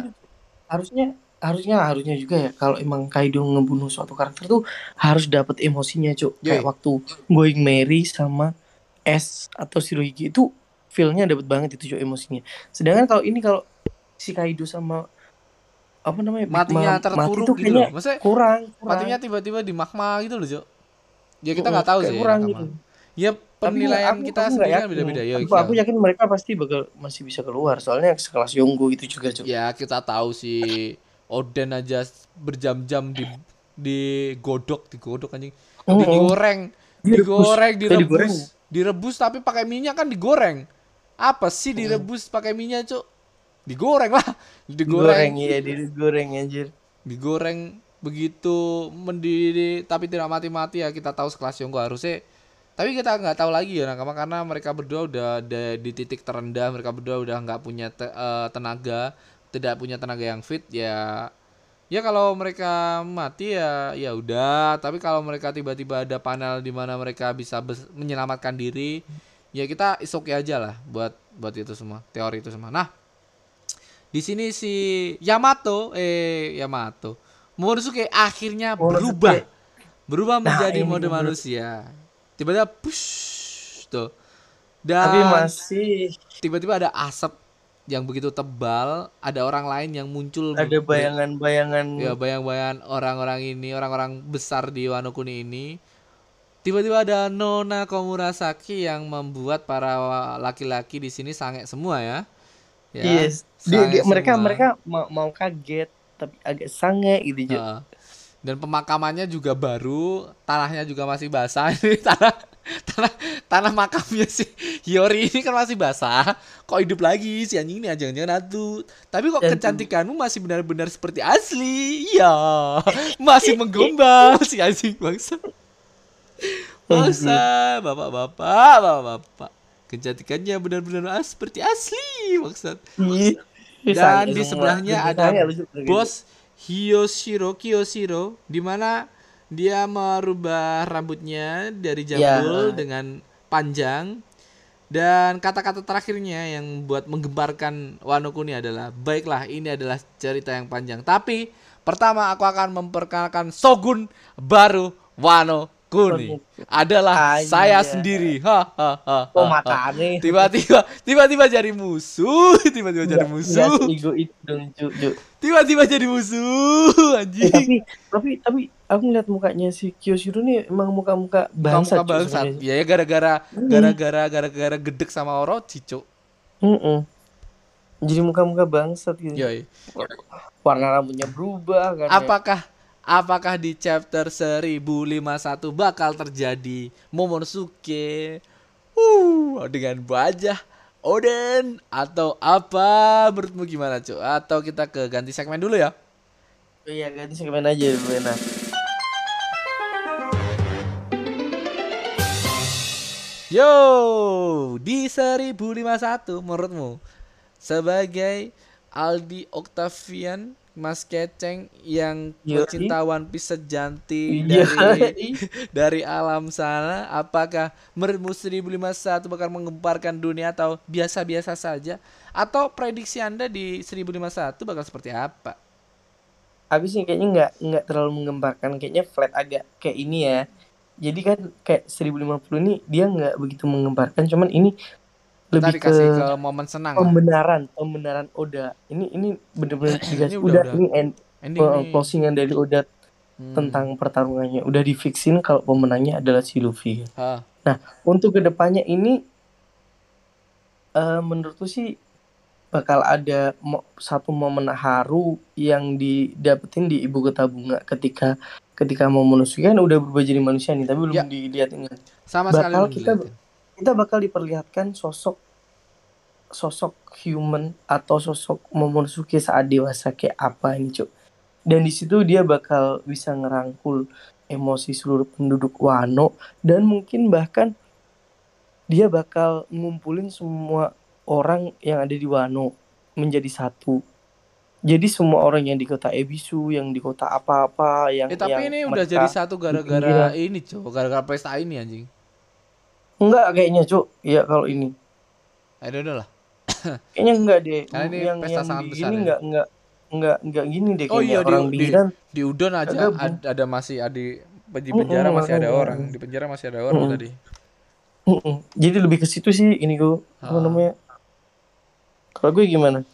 Harusnya harusnya harusnya juga ya kalau emang Kaido ngebunuh suatu karakter tuh harus dapat emosinya, Cok. Kayak waktu Going Merry sama S atau Shirohige itu feelnya dapat banget itu, Cok, emosinya. Sedangkan kalau ini kalau si Kaido sama apa namanya matinya terturuk mati gitu loh. Maksudnya kurang, kurang matinya tiba-tiba di magma gitu loh, Cok. Ya kita nggak oh, tahu sih kurang ya, gitu. Ya penilaian aku, kita sebenarnya beda-beda ya. Aku, aku yakin mereka pasti bakal masih bisa keluar soalnya sekelas Yonko gitu juga, Cok. Ya kita tahu si Oden aja berjam-jam di di godok digodok anjing oh, digoreng digoreng direbus digoreng. direbus tapi pakai minyak kan digoreng apa sih direbus hmm. pakai minyak, Cok. Digoreng lah, digoreng, digoreng ya, digoreng anjir. Digoreng begitu mendidih tapi tidak mati-mati ya, kita tahu sekelas Yonko harusnya. Tapi kita nggak tahu lagi ya nakama karena mereka berdua udah ada di titik terendah, mereka berdua udah nggak punya te, uh, tenaga, tidak punya tenaga yang fit ya. Ya kalau mereka mati ya ya udah, tapi kalau mereka tiba-tiba ada panel di mana mereka bisa menyelamatkan diri, ya kita is okay aja lah buat buat itu semua, teori itu semua. Nah, di sini si Yamato eh Yamato Momonosuke akhirnya berubah. Berubah menjadi nah, mode manusia. Tiba-tiba push tuh. Dan tapi masih tiba-tiba ada asap yang begitu tebal, ada orang lain yang muncul, ada bayangan-bayangan ya bayang-bayangan orang-orang ini, orang-orang besar di Wano Kuni ini. Tiba-tiba ada Nona Komurasaki yang membuat para laki-laki di sini sange semua ya. Ya yes. Dia, dia, mereka semua. Mereka mau, mau kaget tapi agak sange gitu. Uh, dan pemakamannya juga baru, tanahnya juga masih basah. tanah tanah tanah makamnya si Hiyori ini kan masih basah, kok hidup lagi si anjing ini, jangan-jangan hantu. Tapi kok kecantikanmu masih benar-benar seperti asli. Iya, masih menggombal si anjing bangsa. Bangsa, bapak-bapak, bapak-bapak. Kecantikannya benar-benar as seperti asli, maksud. Dan di sebelahnya ada bos Kyoshiro, Kyoshiro di mana dia merubah rambutnya dari jambul ya dengan panjang. Dan kata-kata terakhirnya yang buat menggemparkan Wano Kuni adalah, baiklah ini adalah cerita yang panjang, tapi pertama aku akan memperkenalkan Shogun baru Wano Kuni adalah Ayah. saya sendiri. Hahaha. Oh, tiba-tiba tiba-tiba jadi musuh, tiba-tiba jadi musuh. Tiba-tiba jadi musuh anjing. Ya, tapi tapi tapi aku ngeliat mukanya si Kyoshiro nih emang muka-muka bangsat. Muka bangsat. Ya ya gara-gara gara-gara gara-gara gedek sama Orochi, Cuk. Mm-mm. Jadi muka-muka bangsat gitu. Yoi. Warna rambutnya berubah kan. Apakah apakah di chapter seribu lima puluh satu bakal terjadi Momonosuke uh dengan wajah Oden atau apa? Menurutmu gimana, Cuk? Atau kita ke ganti segmen dulu ya? Oh, iya, ganti segmen aja benar. Yo, di seribu lima puluh satu menurutmu sebagai Aldi Octavian Mas Keceng yang pecinta One Piece sejanti dari dari alam sana, apakah menurutmu seribu lima puluh satu bakal menggemparkan dunia atau biasa-biasa saja? Atau prediksi Anda di seribu lima puluh satu bakal seperti apa? Habis ini kayaknya nggak nggak terlalu menggemparkan, kayaknya flat agak kayak ini ya. Jadi kan kayak seribu lima puluh ini dia nggak begitu menggemparkan, cuman ini lebih ke, ke momen senang pembenaran lah. Pembenaran Oda ini ini benar-benar dikasih udah, udah ini end, ending closingan dari Oda hmm. tentang pertarungannya udah difiksin kalau pemenangnya adalah si Luffy. Ha. Nah untuk kedepannya ini uh, menurutku sih bakal ada mo- satu momen haru yang didapetin di Ibu Kota Bunga ketika ketika Momonosuke kan udah berubah jadi manusia nih, tapi belum ya. dilihatin kan. Sama bakal sekali kita dilihatin. Kita bakal diperlihatkan sosok sosok human atau sosok Momonosuke saat dewasa kayak apa ini, Cuk. Dan di situ dia bakal bisa ngerangkul emosi seluruh penduduk Wano dan mungkin bahkan dia bakal ngumpulin semua orang yang ada di Wano menjadi satu. Jadi semua orang yang di kota Ebisu, yang di kota apa-apa, yang eh, tapi yang ini udah jadi satu gara-gara dipinggir. ini, Cuk. Gara-gara pesta ini anjing. Enggak kayaknya, Cuk. Ya kalau ini. Aduh udah lah. Kayaknya enggak deh. Karena ini yang, pesta yang sangat besar. Ini ya? enggak enggak enggak enggak gini deh kayaknya. Oh iya, orang di, pinggiran. Di, di Udon aja ada, ada masih ada di penjara mm-mm, masih ada mm-mm. orang. Di penjara masih ada orang mm-mm. tadi. Mm-mm. Jadi lebih ke situ sih ini gue. Apa namanya? Kalau gue gimana?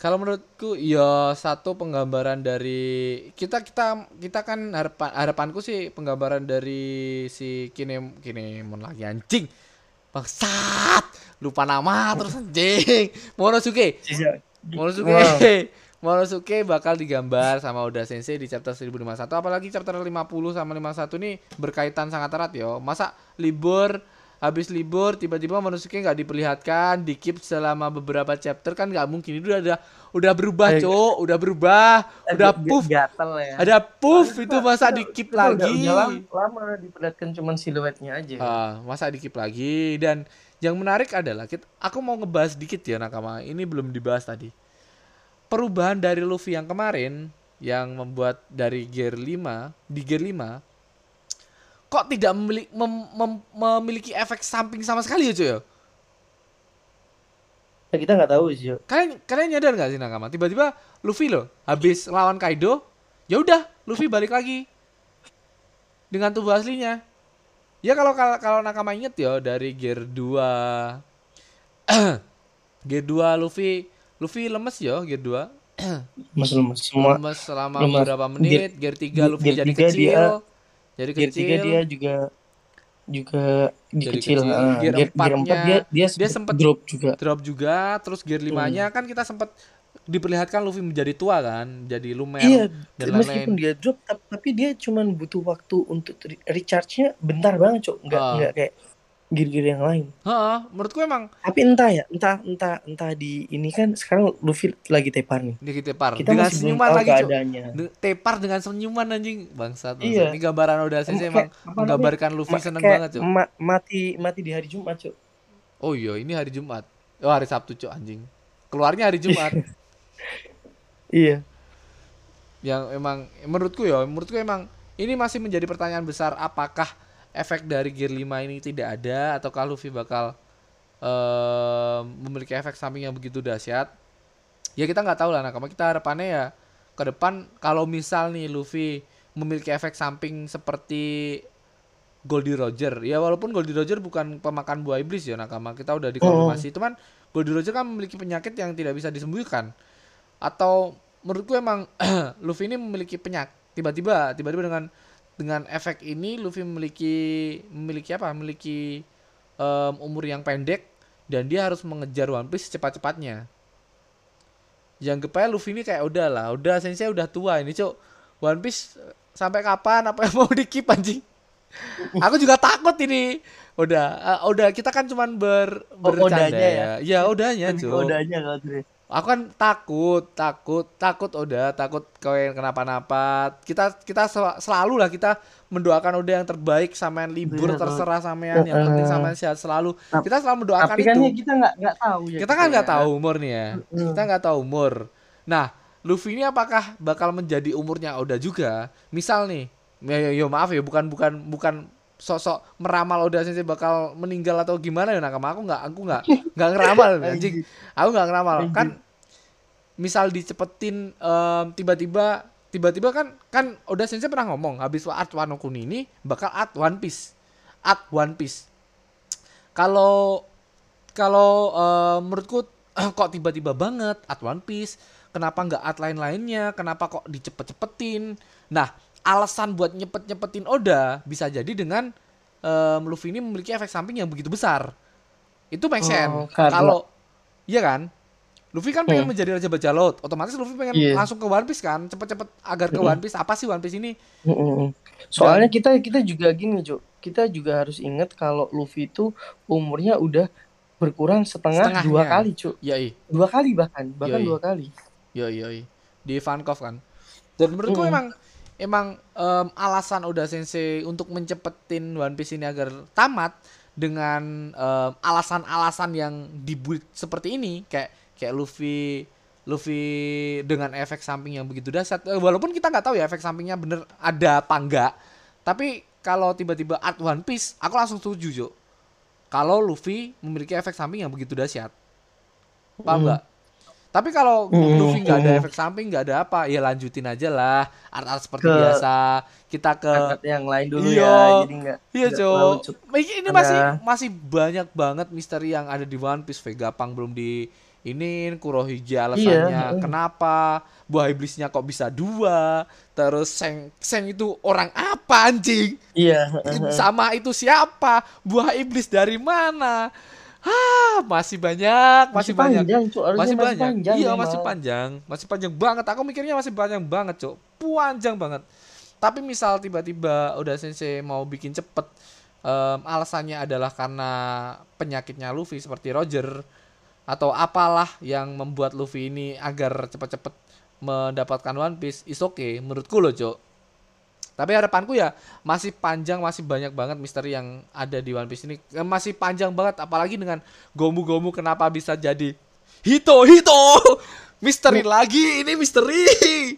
Kalau menurutku ya satu penggambaran dari kita kita kita kan harapan harapanku sih penggambaran dari si Kinem Kinemon lagi anjing. Bangsat. Lupa nama terus anjing. Momonosuke. Momonosuke. Wow. Momonosuke bakal digambar sama Oda Sensei di chapter seribu lima puluh satu, apalagi chapter lima puluh sama lima puluh satu ini berkaitan sangat erat yo. Masa libur habis libur tiba-tiba Momonosuke nggak diperlihatkan, dikip selama beberapa chapter kan nggak mungkin. Itu udah udah berubah, Cuk, udah berubah, udah puff, ya. Ada puff itu masa dikip lagi. Udah, udah lama diperlihatkan cuma siluetnya aja. Uh, masa dikip lagi. Dan yang menarik adalah kita, aku mau ngebahas dikit ya nakama, ini belum dibahas tadi. Perubahan dari Luffy yang kemarin yang membuat dari Gear lima, di Gear lima kok tidak memiliki, mem, mem, memiliki efek samping sama sekali ya cuy ya? Kita nggak tahu sih. Kalian kalian nyadar nggak sih Nakama? Tiba-tiba Luffy loh habis lawan Kaido, ya udah Luffy balik lagi dengan tubuh aslinya. Ya kalau kalau Nakama inget ya dari Gear dua Gear dua Luffy Luffy lemes ya Gear dua lemes lemes semua. Lemes selama lemes. beberapa menit. Gear tiga Luffy Gear jadi kecil. Dia, jadi Gear kecil. tiga dia juga juga dikecil. Gear, gear, gear empat dia dia, dia sempat drop juga. Drop juga, terus Gear lima-nya hmm. kan kita sempat diperlihatkan Luffy menjadi tua kan, jadi lumer iya, dan lain-lain. Meskipun dia drop tapi dia cuman butuh waktu untuk recharge-nya bentar banget, Cok. Enggak uh. enggak kayak gear-gear yang lain. Heeh, menurutku emang. Tapi entah ya, entah entah entah di ini kan sekarang Luffy lagi tepar nih. Dia tepar. Kita dengan senyuman lagi, Cok. De- tepar dengan senyuman anjing, bangsat. Iya. Ini gambaran udah sih emang menggambarkan Luffy ma- seneng banget, Cok. Ma- mati mati di hari Jumat, Cok. Oh iya, ini hari Jumat. Oh, hari Sabtu, Cok, anjing. Keluarnya hari Jumat. Iya. Yang emang menurutku ya, menurutku emang ini masih menjadi pertanyaan besar apakah efek dari Gear lima ini tidak ada atau kalau Luffy bakal um, memiliki efek samping yang begitu dahsyat. Ya kita nggak tahu lah Nakama, kita harapannya ya ke depan kalau misal nih Luffy memiliki efek samping seperti Gol D. Roger. Ya walaupun Gol D. Roger bukan pemakan buah iblis ya Nakama, kita udah dikonfirmasi. Cuman oh. Gol D. Roger kan memiliki penyakit yang tidak bisa disembuhkan. Atau menurutku emang Luffy ini memiliki penyakit tiba-tiba tiba-tiba dengan dengan efek ini Luffy memiliki memiliki apa? Memiliki um, umur yang pendek dan dia harus mengejar One Piece secepat-cepatnya. Yang kepala Luffy ini kayak udah lah, udah sensei udah tua ini, Cuk. One Piece sampai kapan apa yang mau dikip anjing? Aku juga takut ini. Udah, uh, udah kita kan cuman ber bercanda ya. Ya, udahnya, Cuk. Udahnya kalau gitu. Aku kan takut, takut, takut Oda, takut kau yang kenapa-napa. Kita kita sel- selalu lah kita mendoakan Oda yang terbaik, sampean libur yeah, terserah sampean, yeah, yang penting sampean sehat selalu. Kita selalu mendoakan tapi itu. Tapi kan kita nggak nggak tahu ya. Kita, kita kan nggak ya. tahu umurnya, mm. kita nggak tahu umur. Nah, Luffy ini apakah bakal menjadi umurnya Oda juga? Misal nih, yo, yo maaf ya, bukan bukan bukan sosok meramal Oda sensei bakal meninggal atau gimana ya Nakama, aku nggak aku nggak nggak ngeramal anjing, aku nggak ngeramal kan. Misal dicepetin um, tiba-tiba tiba-tiba kan kan Oda sensei pernah ngomong habis art Wano Kuni ini bakal art One Piece art One Piece kalau kalau um, menurutku kok tiba-tiba banget art One Piece, kenapa nggak art lain-lainnya, kenapa kok dicepet-cepetin. Nah, alasan buat nyepet-nyepetin Oda bisa jadi dengan um, Luffy ini memiliki efek samping yang begitu besar. Itu make sense. Oh, kalau iya kan? Luffy kan pengen hmm. menjadi Raja Bajak Laut. Otomatis Luffy pengen yeah. langsung ke One Piece kan, cepet-cepet agar ke One Piece. Apa sih One Piece ini? Mm-mm. Soalnya Dan, kita kita juga gini, Cuk. Kita juga harus ingat kalau Luffy itu umurnya udah berkurang setengah dua kali, Cuk. Yoi. Dua kali bahkan, bahkan Yoi. dua kali. Yoi, yoi. Di Vankov kan. Dan menurutku mm-mm. emang Emang um, alasan Oda Sensei untuk mencepetin One Piece ini agar tamat dengan um, alasan-alasan yang dibuat seperti ini kayak kayak Luffy Luffy dengan efek samping yang begitu dahsyat. Walaupun kita nggak tahu ya efek sampingnya bener ada apa enggak. Tapi kalau tiba-tiba art One Piece, aku langsung setuju, Cuk. Kalau Luffy memiliki efek samping yang begitu dahsyat. Paham nggak? Mm. Tapi kalau mm, Luffy nggak mm. ada efek samping, nggak ada apa, ya lanjutin aja lah. Art-art seperti ke, biasa, kita ke art yang lain dulu iyo, ya. Jadi nggak. Iya, Cuk. Ini masih masih banyak banget misteri yang ada di One Piece. Vegapunk belum di iniin, Kurohige alasannya iya, kenapa, buah iblisnya kok bisa dua, terus Seng Seng itu orang apa anjing? Iya. Sama itu siapa? Buah iblis dari mana? Hah, masih banyak, masih, masih banyak, panjang, Cuk, masih banyak, panjang, iya masih panjang, masih panjang banget. Aku mikirnya masih panjang banget, Cuk, panjang banget. Tapi misal tiba-tiba Oda Sensei mau bikin cepet, um, alasannya adalah karena penyakitnya Luffy seperti Roger atau apalah yang membuat Luffy ini agar cepet-cepet mendapatkan One Piece, is okay, menurutku loh, Cuk. Tapi harapanku ya masih panjang, masih banyak banget misteri yang ada di One Piece ini. Masih panjang banget, apalagi dengan Gomu-Gomu kenapa bisa jadi Hito-Hito. Misteri lagi, ini misteri.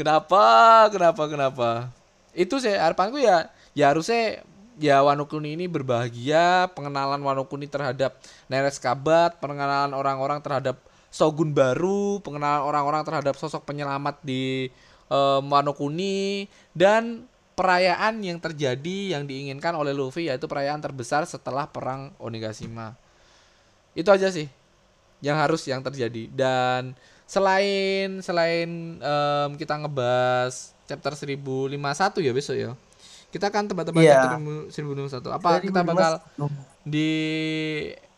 Kenapa? Kenapa? Kenapa? Itu saya harapanku ya, ya harusnya ya Wano Kuni ini berbahagia, pengenalan Wano Kuni terhadap Neres Kabat, pengenalan orang-orang terhadap Shogun baru, pengenalan orang-orang terhadap sosok penyelamat di um, Wano Kuni, dan perayaan yang terjadi yang diinginkan oleh Luffy, yaitu perayaan terbesar setelah perang Onigashima. Itu aja sih yang harus yang terjadi. Dan selain selain um, kita ngebahas chapter seribu lima puluh satu ya besok ya. Kita kan tebak-tebak yeah. seribu lima puluh satu. Apa kita bakal di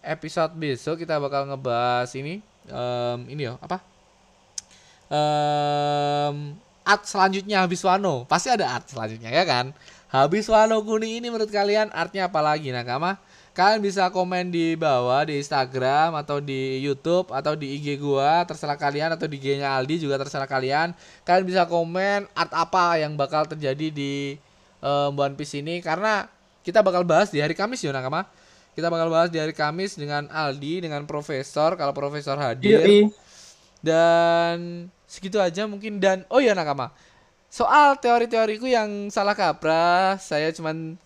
episode besok kita bakal ngebahas ini um, ini ya apa? Um, art selanjutnya habis Wano. Pasti ada art selanjutnya ya kan? Habis Wano Kuni ini menurut kalian artnya apa lagi nakama? Kalian bisa komen di bawah di Instagram atau di YouTube atau di I G gua, terserah kalian, atau di I G-nya Aldi juga terserah kalian. Kalian bisa komen art apa yang bakal terjadi di um, One Piece ini, karena kita bakal bahas di hari Kamis ya nakama. Kita bakal bahas di hari Kamis dengan Aldi, dengan Profesor kalau Profesor hadir. Yui. Dan segitu aja mungkin. Dan oh ya nakama, soal teori-teoriku yang salah kaprah, saya cuman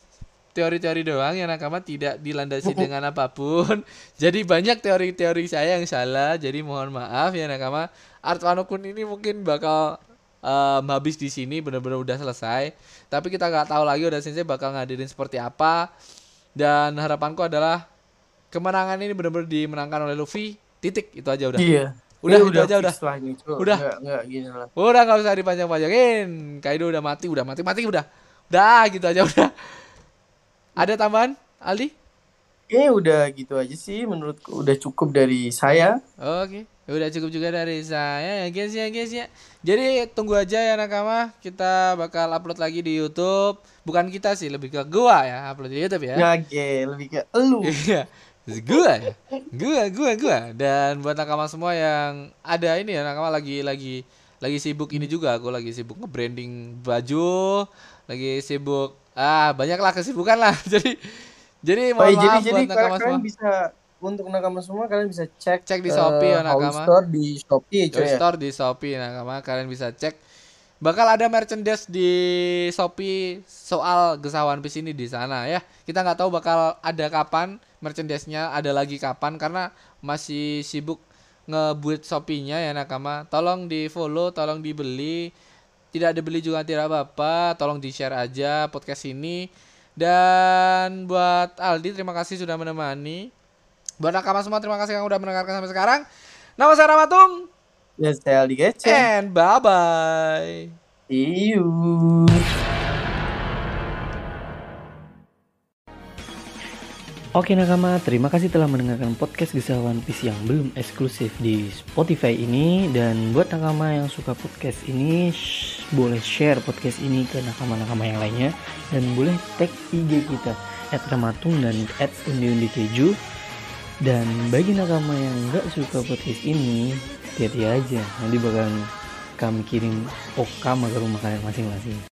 teori-teori doang ya nakama, tidak dilandasi dengan apapun. Jadi banyak teori-teori saya yang salah, jadi mohon maaf ya nakama. Art Wano Kuni ini mungkin bakal um, habis di sini, benar-benar udah selesai. Tapi kita nggak tahu lagi Oda Sensei bakal ngadirin seperti apa. Dan harapanku adalah kemenangan ini benar-benar dimenangkan oleh Luffy. Titik, itu aja udah. Iya. Udah, udah, udah aja udah. Udah. Enggak gini lah. Udah enggak usah dipanjang-panjangin. Kaido udah mati, udah mati, mati udah. Udah gitu aja udah. Ada tambahan, Aldi? Eh, udah gitu aja sih. Menurutku udah cukup dari saya. Oke, okay. Udah cukup juga dari saya. Ya guys, ya guys ya. Jadi tunggu aja ya nakama. Kita bakal upload lagi di YouTube. Bukan kita sih, lebih ke gua ya upload di YouTube ya. Oke, okay, lebih ke elu. Iya. Gua ya. Gua, gua, gua. Dan buat nakama semua yang ada ini ya nakama lagi lagi lagi sibuk ini juga. Gua lagi sibuk nge-branding baju, lagi sibuk ah banyaklah kesibukan lah. Jadi jadi mohon oh, maaf jadi, buat jadi, nakama semua. Bisa, untuk nakama semua kalian bisa cek cek di Shopee uh, ya nakama. Store di Shopee ya. Store di Shopee nakama, kalian bisa cek. Bakal ada merchandise di Shopee soal Gesah One Piece ini di sana ya. Kita nggak tahu bakal ada kapan merchandise-nya, ada lagi kapan, karena masih sibuk ngebuat Shopee-nya ya nakama. Tolong di-follow, tolong dibeli. Tidak ada beli juga tidak apa-apa, tolong di-share aja podcast ini. Dan buat Aldi terima kasih sudah menemani. Buat nakama semua terima kasih yang sudah mendengarkan sampai sekarang. Nama saya Ramatung. Yes, saya Aldi Gece. And bye-bye. See you. Oke nakama, terima kasih telah mendengarkan podcast Gesah One Piece yang belum eksklusif di Spotify ini. Dan buat nakama yang suka podcast ini, shh, boleh share podcast ini ke nakama-nakama yang lainnya. Dan boleh tag I G kita et ramatung dan et undi undi keju. Dan bagi nakama yang gak suka podcast ini, hati-hati aja, nanti bakalan kami kirim Okama ke rumah kalian masing-masing.